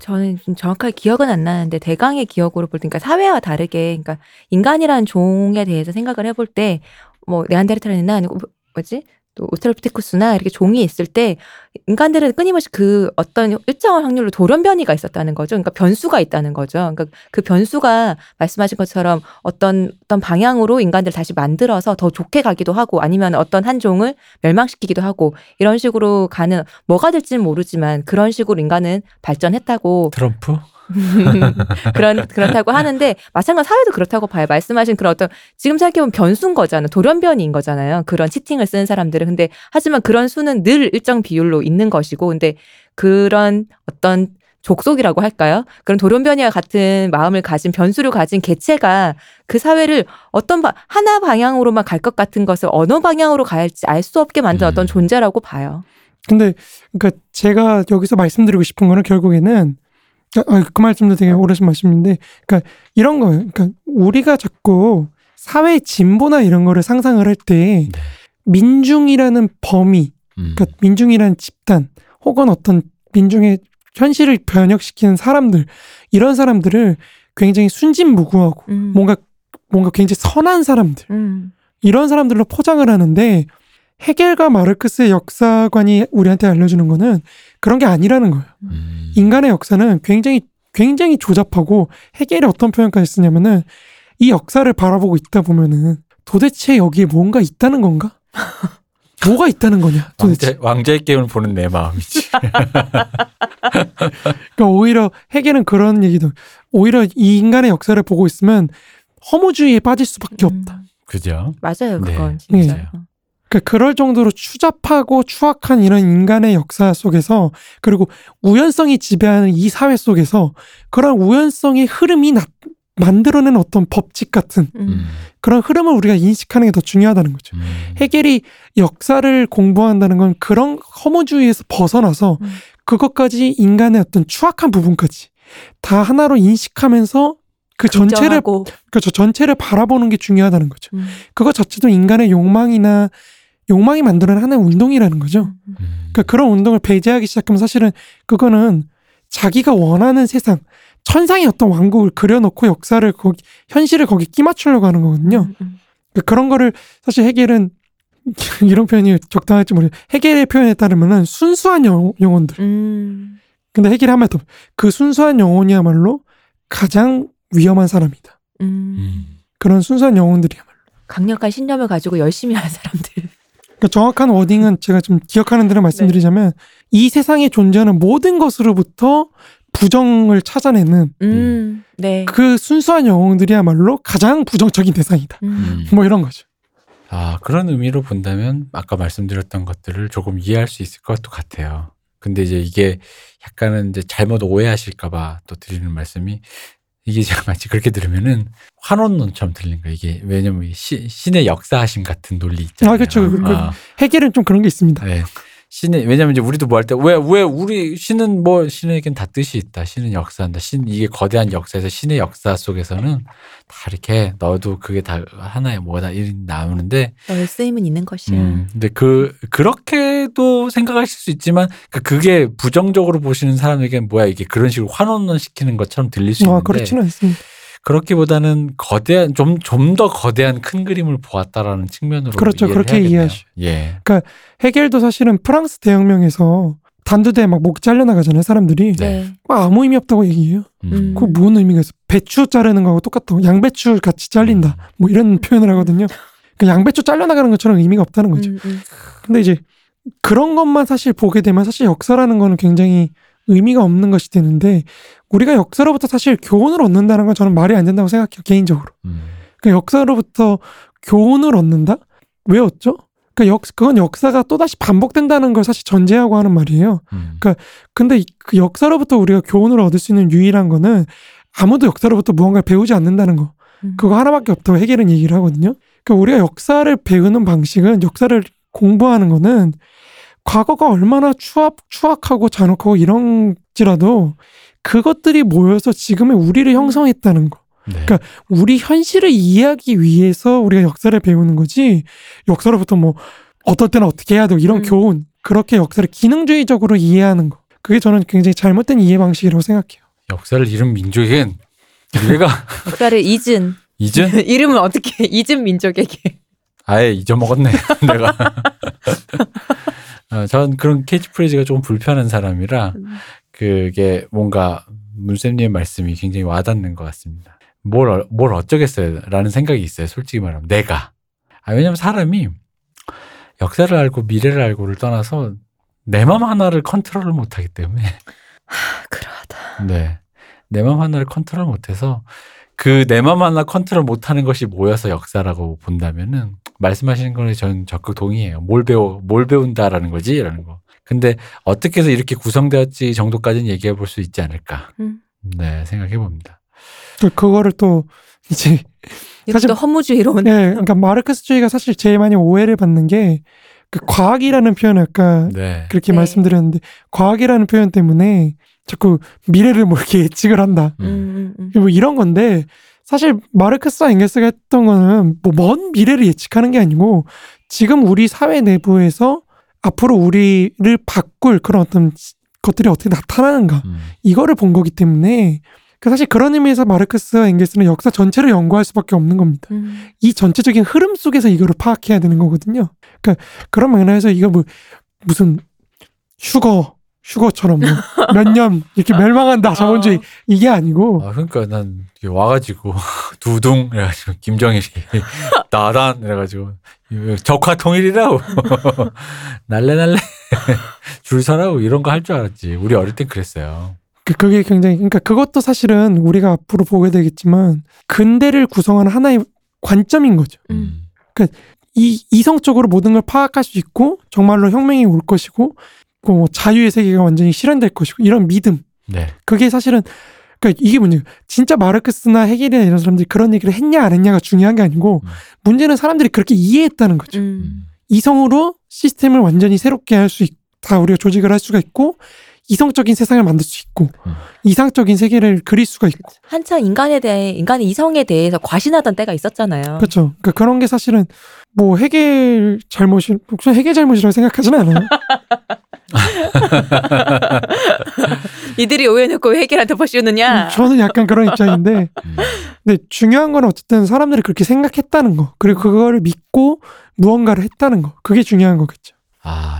저는 좀 정확하게 기억은 안 나는데 대강의 기억으로 볼 때, 그러니까 사회와 다르게, 그러니까 인간이라는 종에 대해서 생각을 해볼 때, 뭐 네안데르탈인이나 아니고 뭐지? 또 오스트랄피테쿠스나 이렇게 종이 있을 때 인간들은 끊임없이 그 어떤 일정한 확률로 돌연변이가 있었다는 거죠. 그러니까 변수가 있다는 거죠. 그러니까 그 변수가 말씀하신 것처럼 어떤 방향으로 인간들을 다시 만들어서 더 좋게 가기도 하고 아니면 어떤 한 종을 멸망시키기도 하고 이런 식으로 가는, 뭐가 될지는 모르지만 그런 식으로 인간은 발전했다고. 트럼프? 그렇다고 하는데 마찬가지 사회도 그렇다고 봐요. 말씀하신 그런 어떤 지금 생각해보면 변수인 거잖아요. 돌연변이인 거잖아요. 그런 치팅을 쓰는 사람들은. 근데 하지만 그런 수는 늘 일정 비율로 있는 것이고, 근데 그런 어떤 족속이라고 할까요? 그런 돌연변이와 같은 마음을 가진, 변수를 가진 개체가 그 사회를 어떤 하나 방향으로만 갈 것 같은 것을 어느 방향으로 갈지 알 수 없게 만든 어떤 존재라고 봐요. 근데 그러니까 제가 여기서 말씀드리고 싶은 거는 결국에는 그 말씀도 되게 오래전 말씀인데, 그러니까 이런 거예요. 그러니까 우리가 자꾸 사회 진보나 이런 거를 상상을 할 때 민중이라는 범위, 그러니까 민중이라는 집단 혹은 어떤 민중의 현실을 변혁시키는 사람들, 이런 사람들을 굉장히 순진무구하고 뭔가 굉장히 선한 사람들, 이런 사람들로 포장을 하는데, 헤겔과 마르크스의 역사관이 우리한테 알려주는 거는 그런 게 아니라는 거예요. 인간의 역사는 굉장히 조잡하고, 헤겔이 어떤 표현까지 쓰냐면은 이 역사를 바라보고 있다 보면은 도대체 여기에 뭔가 있다는 건가? 뭐가 있다는 거냐? 도대체 왕자의 게임을 보는 내 마음이지. 그러니까 오히려 헤겔은 그런 얘기도, 오히려 이 인간의 역사를 보고 있으면 허무주의에 빠질 수밖에 없다. 그죠? 맞아요, 그건. 네, 진짜. 네. 그럴 정도로 추잡하고 추악한 이런 인간의 역사 속에서, 그리고 우연성이 지배하는 이 사회 속에서 그런 우연성의 흐름이 만들어낸 어떤 법칙 같은 그런 흐름을 우리가 인식하는 게 더 중요하다는 거죠. 헤겔이 역사를 공부한다는 건 그런 허무주의에서 벗어나서 그것까지 인간의 어떤 추악한 부분까지 다 하나로 인식하면서 그 전체를 바라보는 게 중요하다는 거죠. 그거 자체도 인간의 욕망이 만들어낸 하나의 운동이라는 거죠. 그러니까 그런 운동을 배제하기 시작하면 사실은 그거는 자기가 원하는 세상, 천상의 어떤 왕국을 그려놓고 역사를 현실을 거기 끼맞추려고 하는 거거든요. 그러니까 그런 거를 사실 헤겔은 이런 표현이 적당할지 모르겠어요. 헤겔의 표현에 따르면은 순수한 영혼들. 근데 헤겔이 한 말 더, 그 순수한 영혼이야말로 가장 위험한 사람이다. 그런 순수한 영혼들이야말로 강력한 신념을 가지고 열심히 하는 사람들. 그러니까 정확한 워딩은 제가 좀 기억하는 대로 말씀드리자면, 네, 이 세상에 존재하는 모든 것으로부터 부정을 찾아내는 네, 그 순수한 영혼들이야말로 가장 부정적인 대상이다. 뭐 이런 거죠. 아, 그런 의미로 본다면 아까 말씀드렸던 것들을 조금 이해할 수 있을 것도 같아요. 근데 이제 이게 약간은 이제 잘못 오해하실까봐 또 드리는 말씀이, 이게 제가 마치 그렇게 들으면은 환원론처럼 들리는 거예요. 이게 왜냐면 신의 역사심 같은 논리 있잖아요. 아, 그렇죠. 헤겔은 좀 그런 게 있습니다. 네. 신의, 왜냐면 이제 우리도 뭐 할 때 왜 우리 신은 뭐, 신에겐 다 뜻이 있다. 신은 역사한다. 이게 거대한 역사에서 신의 역사 속에서는 다 이렇게 너도 그게 다 하나의 뭐다 이런 나오는데, 너의 쓰임은 있는 것이야. 근데 그렇게도 생각하실 수 있지만 그게 부정적으로 보시는 사람에게는 뭐야 이게 그런 식으로 환원론 시키는 것처럼 들릴 수 있는데. 그렇지는 않습니다. 그렇기보다는 거대한 좀 더 거대한 큰 그림을 보았다라는 측면으로, 그렇죠, 이해를 그렇게 해야겠네요. 예. 그러니까 헤겔도 사실은 프랑스 대혁명에서 단두대에 막 목 잘려 나가잖아요, 사람들이. 네. 아무 의미 없다고 얘기해요. 그거 무슨 의미가 있어? 배추 자르는 거하고 똑같다고. 양배추 같이 잘린다. 뭐 이런 표현을 하거든요. 그러니까 양배추 잘려 나가는 것처럼 의미가 없다는 거죠. 근데 이제 그런 것만 사실 보게 되면 사실 역사라는 거는 굉장히 의미가 없는 것이 되는데, 우리가 역사로부터 사실 교훈을 얻는다는 건 저는 말이 안 된다고 생각해요, 개인적으로. 그러니까 역사로부터 교훈을 얻는다? 왜 얻죠? 그러니까 그건 역사가 또다시 반복된다는 걸 사실 전제하고 하는 말이에요. 그러니까 근데 그 역사로부터 우리가 교훈을 얻을 수 있는 유일한 거는 아무도 역사로부터 무언가를 배우지 않는다는 거. 그거 하나밖에 없다고 헤겔은 얘기를 하거든요. 그러니까 우리가 역사를 배우는 방식은, 역사를 공부하는 거는 과거가 얼마나 추악하고 잔혹하고 이런 할지라도 그것들이 모여서 지금의 우리를 형성했다는 거. 네. 그러니까 우리 현실을 이해하기 위해서 우리가 역사를 배우는 거지, 역사로부터 뭐 어떨 때는 어떻게 해야 되고 이런 교훈, 그렇게 역사를 기능주의적으로 이해하는 거, 그게 저는 굉장히 잘못된 이해 방식이라고 생각해요. 역사를 잃은 민족엔 우리가 역사를 잊은? 이름은 어떻게 잊은 민족에게 아예 잊어먹었네 내가. 저는 그런 캐치프레이즈가 조금 불편한 사람이라 그게 뭔가 문쌤님의 말씀이 굉장히 와닿는 것 같습니다. 뭘 어쩌겠어요 라는 생각이 있어요, 솔직히 말하면. 내가. 왜냐면 사람이 역사를 알고 미래를 알고를 떠나서 내 맘 하나를 컨트롤을 못하기 때문에. 그러하다. 네. 내 맘 하나를 컨트롤 못해서 그 내 맘 하나 컨트롤 못하는 것이 모여서 역사라고 본다면은, 말씀하시는 거는 저는 적극 동의해요. 뭘 배운다라는 거지라는 거. 근데 어떻게 해서 이렇게 구성되었지 정도까지는 얘기해 볼 수 있지 않을까. 네, 생각해 봅니다. 그거를 또 이제 사실 또 허무주의로운. 네, 그러니까 마르크스주의가 사실 제일 많이 오해를 받는 게, 그 과학이라는 표현, 아까 네. 그렇게 네. 말씀드렸는데, 과학이라는 표현 때문에 자꾸 미래를 뭐 이렇게 예측을 한다. 뭐 이런 건데, 사실 마르크스와 엥겔스가 했던 거는 뭐 먼 미래를 예측하는 게 아니고 지금 우리 사회 내부에서 앞으로 우리를 바꿀 그런 어떤 것들이 어떻게 나타나는가, 이거를 본 거기 때문에, 사실 그런 의미에서 마르크스와 엥겔스는 역사 전체를 연구할 수밖에 없는 겁니다. 이 전체적인 흐름 속에서 이거를 파악해야 되는 거거든요. 그러니까 그런 맥락에서 이거 뭐 무슨 휴거처럼 뭐 몇 년 이렇게 멸망한다 자본주의 이게 아니고. 그러니까 난 와가지고 두둥 이래가지고 김정일이 나단 이래가지고 적화통일이라고 날래날래 줄 서라고 이런 거 할 줄 알았지. 우리 어릴 땐 그랬어요. 그게 굉장히, 그러니까 그것도 사실은 우리가 앞으로 보게 되겠지만 근대를 구성하는 하나의 관점인 거죠. 그러니까 이 이성적으로 모든 걸 파악할 수 있고 정말로 혁명이 올 것이고 뭐 자유의 세계가 완전히 실현될 것이고 이런 믿음. 네. 그게 사실은, 그러니까 이게 문제예요. 진짜 마르크스나 헤겔이나 이런 사람들이 그런 얘기를 했냐 안 했냐가 중요한 게 아니고 문제는 사람들이 그렇게 이해했다는 거죠. 이성으로 시스템을 완전히 새롭게 할 수 있다, 우리가 조직을 할 수가 있고 이성적인 세상을 만들 수 있고 이상적인 세계를 그릴 수가 있고. 한참 인간의 이성에 대해서 과신하던 때가 있었잖아요. 그렇죠. 그러니까 그런 게 사실은 뭐 헤겔 잘못이라고 생각하지는 않아요. 이들이 오해놓고 왜 헤겔한테 퍼씌우느냐. 저는 약간 그런 입장인데, 근데 중요한 건 어쨌든 사람들이 그렇게 생각했다는 거, 그리고 그거를 믿고 무언가를 했다는 거, 그게 중요한 거겠죠.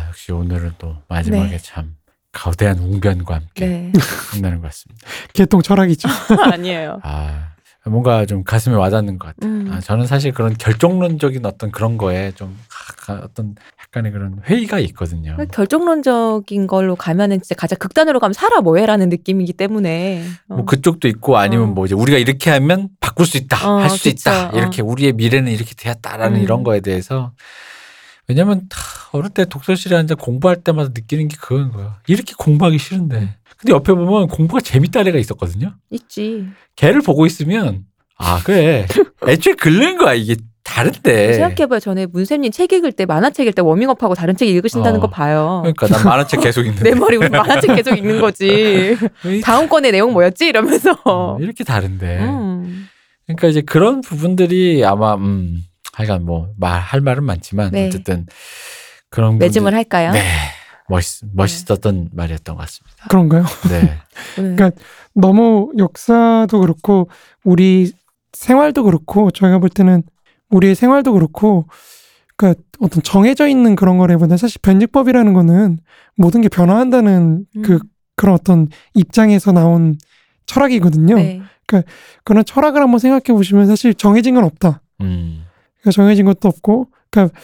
역시 오늘은 또 마지막에 네. 참 거대한 웅변과 함께 네. 끝나는 것 같습니다. 개똥 철학이죠. 아니에요. 뭔가 좀 가슴에 와닿는 것 같아요. 저는 사실 그런 결정론적인 어떤 그런 거에 좀 어떤 약간의 그런 회의가 있거든요. 결정론적인 걸로 가면은 진짜 가장 극단으로 가면 살아 뭐해라는 느낌이기 때문에 뭐 그쪽도 있고 아니면 뭐 이제 우리가 이렇게 하면 바꿀 수 있다, 할 수 있다, 이렇게 우리의 미래는 이렇게 되었다라는 이런 거에 대해서. 왜냐면 어릴 때 독서실에 앉아 공부할 때마다 느끼는 게 그건 거야. 이렇게 공부하기 싫은데. 근데 옆에 보면 공부가 재밌다는 애가 있었거든요. 있지. 걔를 보고 있으면 그래. 애초에 글른 거야. 이게 다른데. 생각해봐요. 전에 문쌤님 책 읽을 때, 만화책 읽을 때 워밍업하고 다른 책 읽으신다는 거 봐요. 그러니까 난 만화책 계속 읽는데. 내 머리 만화책 계속 읽는 거지. 다음 권의 내용 뭐였지? 이러면서. 이렇게 다른데. 그러니까 이제 그런 부분들이 아마 하여간 뭐 할 말은 많지만 네. 어쨌든 그런 매짐을 할까요? 네, 멋있었던 말이었던 것 같습니다. 그런가요? 네. 그러니까 너무 역사도 그렇고 우리 생활도 그렇고, 저희가 볼 때는 우리의 생활도 그렇고, 그러니까 어떤 정해져 있는 그런 거라기보다는 사실 변증법이라는 거는 모든 게 변화한다는 그런 어떤 입장에서 나온 철학이거든요. 네. 그러니까 그런 철학을 한번 생각해 보시면 사실 정해진 건 없다. 정해진 것도 없고, 그러니까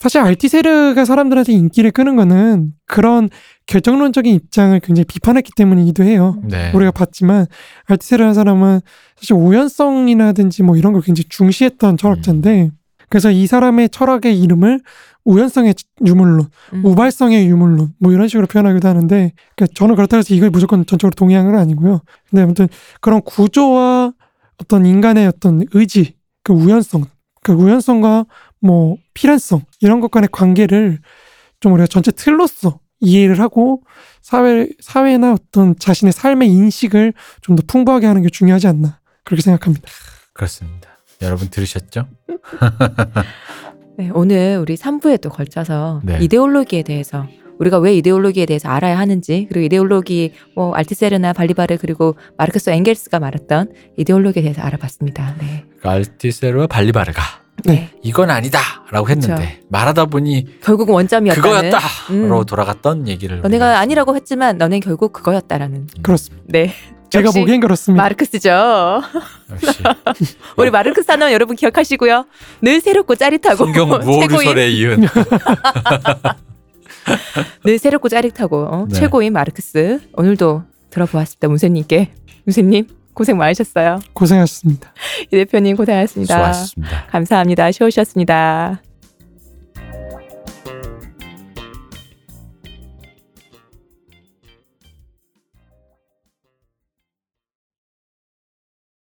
사실 알티세르가 사람들한테 인기를 끄는 거는 그런 결정론적인 입장을 굉장히 비판했기 때문이기도 해요. 네. 우리가 봤지만 알티세르라는 사람은 사실 우연성이라든지 뭐 이런 걸 굉장히 중시했던 철학자인데, 그래서 이 사람의 철학의 이름을 우연성의 유물론, 우발성의 유물론 뭐 이런 식으로 표현하기도 하는데, 그러니까 저는 그렇다고 해서 이걸 무조건 전적으로 동의하는 건 아니고요. 근데 아무튼 그런 구조와 어떤 인간의 어떤 의지, 그 우연성, 그 우연성과 뭐 필연성 이런 것 간의 관계를 좀 우리가 전체 틀로서 이해를 하고 사회나 어떤 자신의 삶의 인식을 좀 더 풍부하게 하는 게 중요하지 않나 그렇게 생각합니다. 그렇습니다. 여러분 들으셨죠? 네, 오늘 우리 3부에 또 걸쳐서 네. 이데올로기에 대해서 우리가 왜 이데올로기에 대해서 알아야 하는지 그리고 이데올로기 뭐 알티세르나 발리바르 그리고 마르크스 엥겔스가 말했던 이데올로기에 대해서 알아봤습니다. 네. 알티세르와 발리바르가 네. 이건 아니다라고 했는데 그렇죠. 말하다 보니 결국 원점이었다는 그거였다로 돌아갔던 얘기를 너네가 아니라고 했지만 너네는 결국 그거였다라는 그렇습니다. 네. 제가 보기엔 그렇습니다. 마르크스죠. 역시. 우리 마르크스 하면 여러분 기억하시고요. 늘 새롭고 짜릿하고 성경 무오르설에 이은 늘 새롭고 짜릿하고 네. 최고인 마르크스 오늘도 들어보았습니다. 문세님께 문세님 고생 많으셨어요. 고생하셨습니다. 이 대표님 고생하셨습니다. 수고하셨습니다. 감사합니다. 쉬우셨습니다.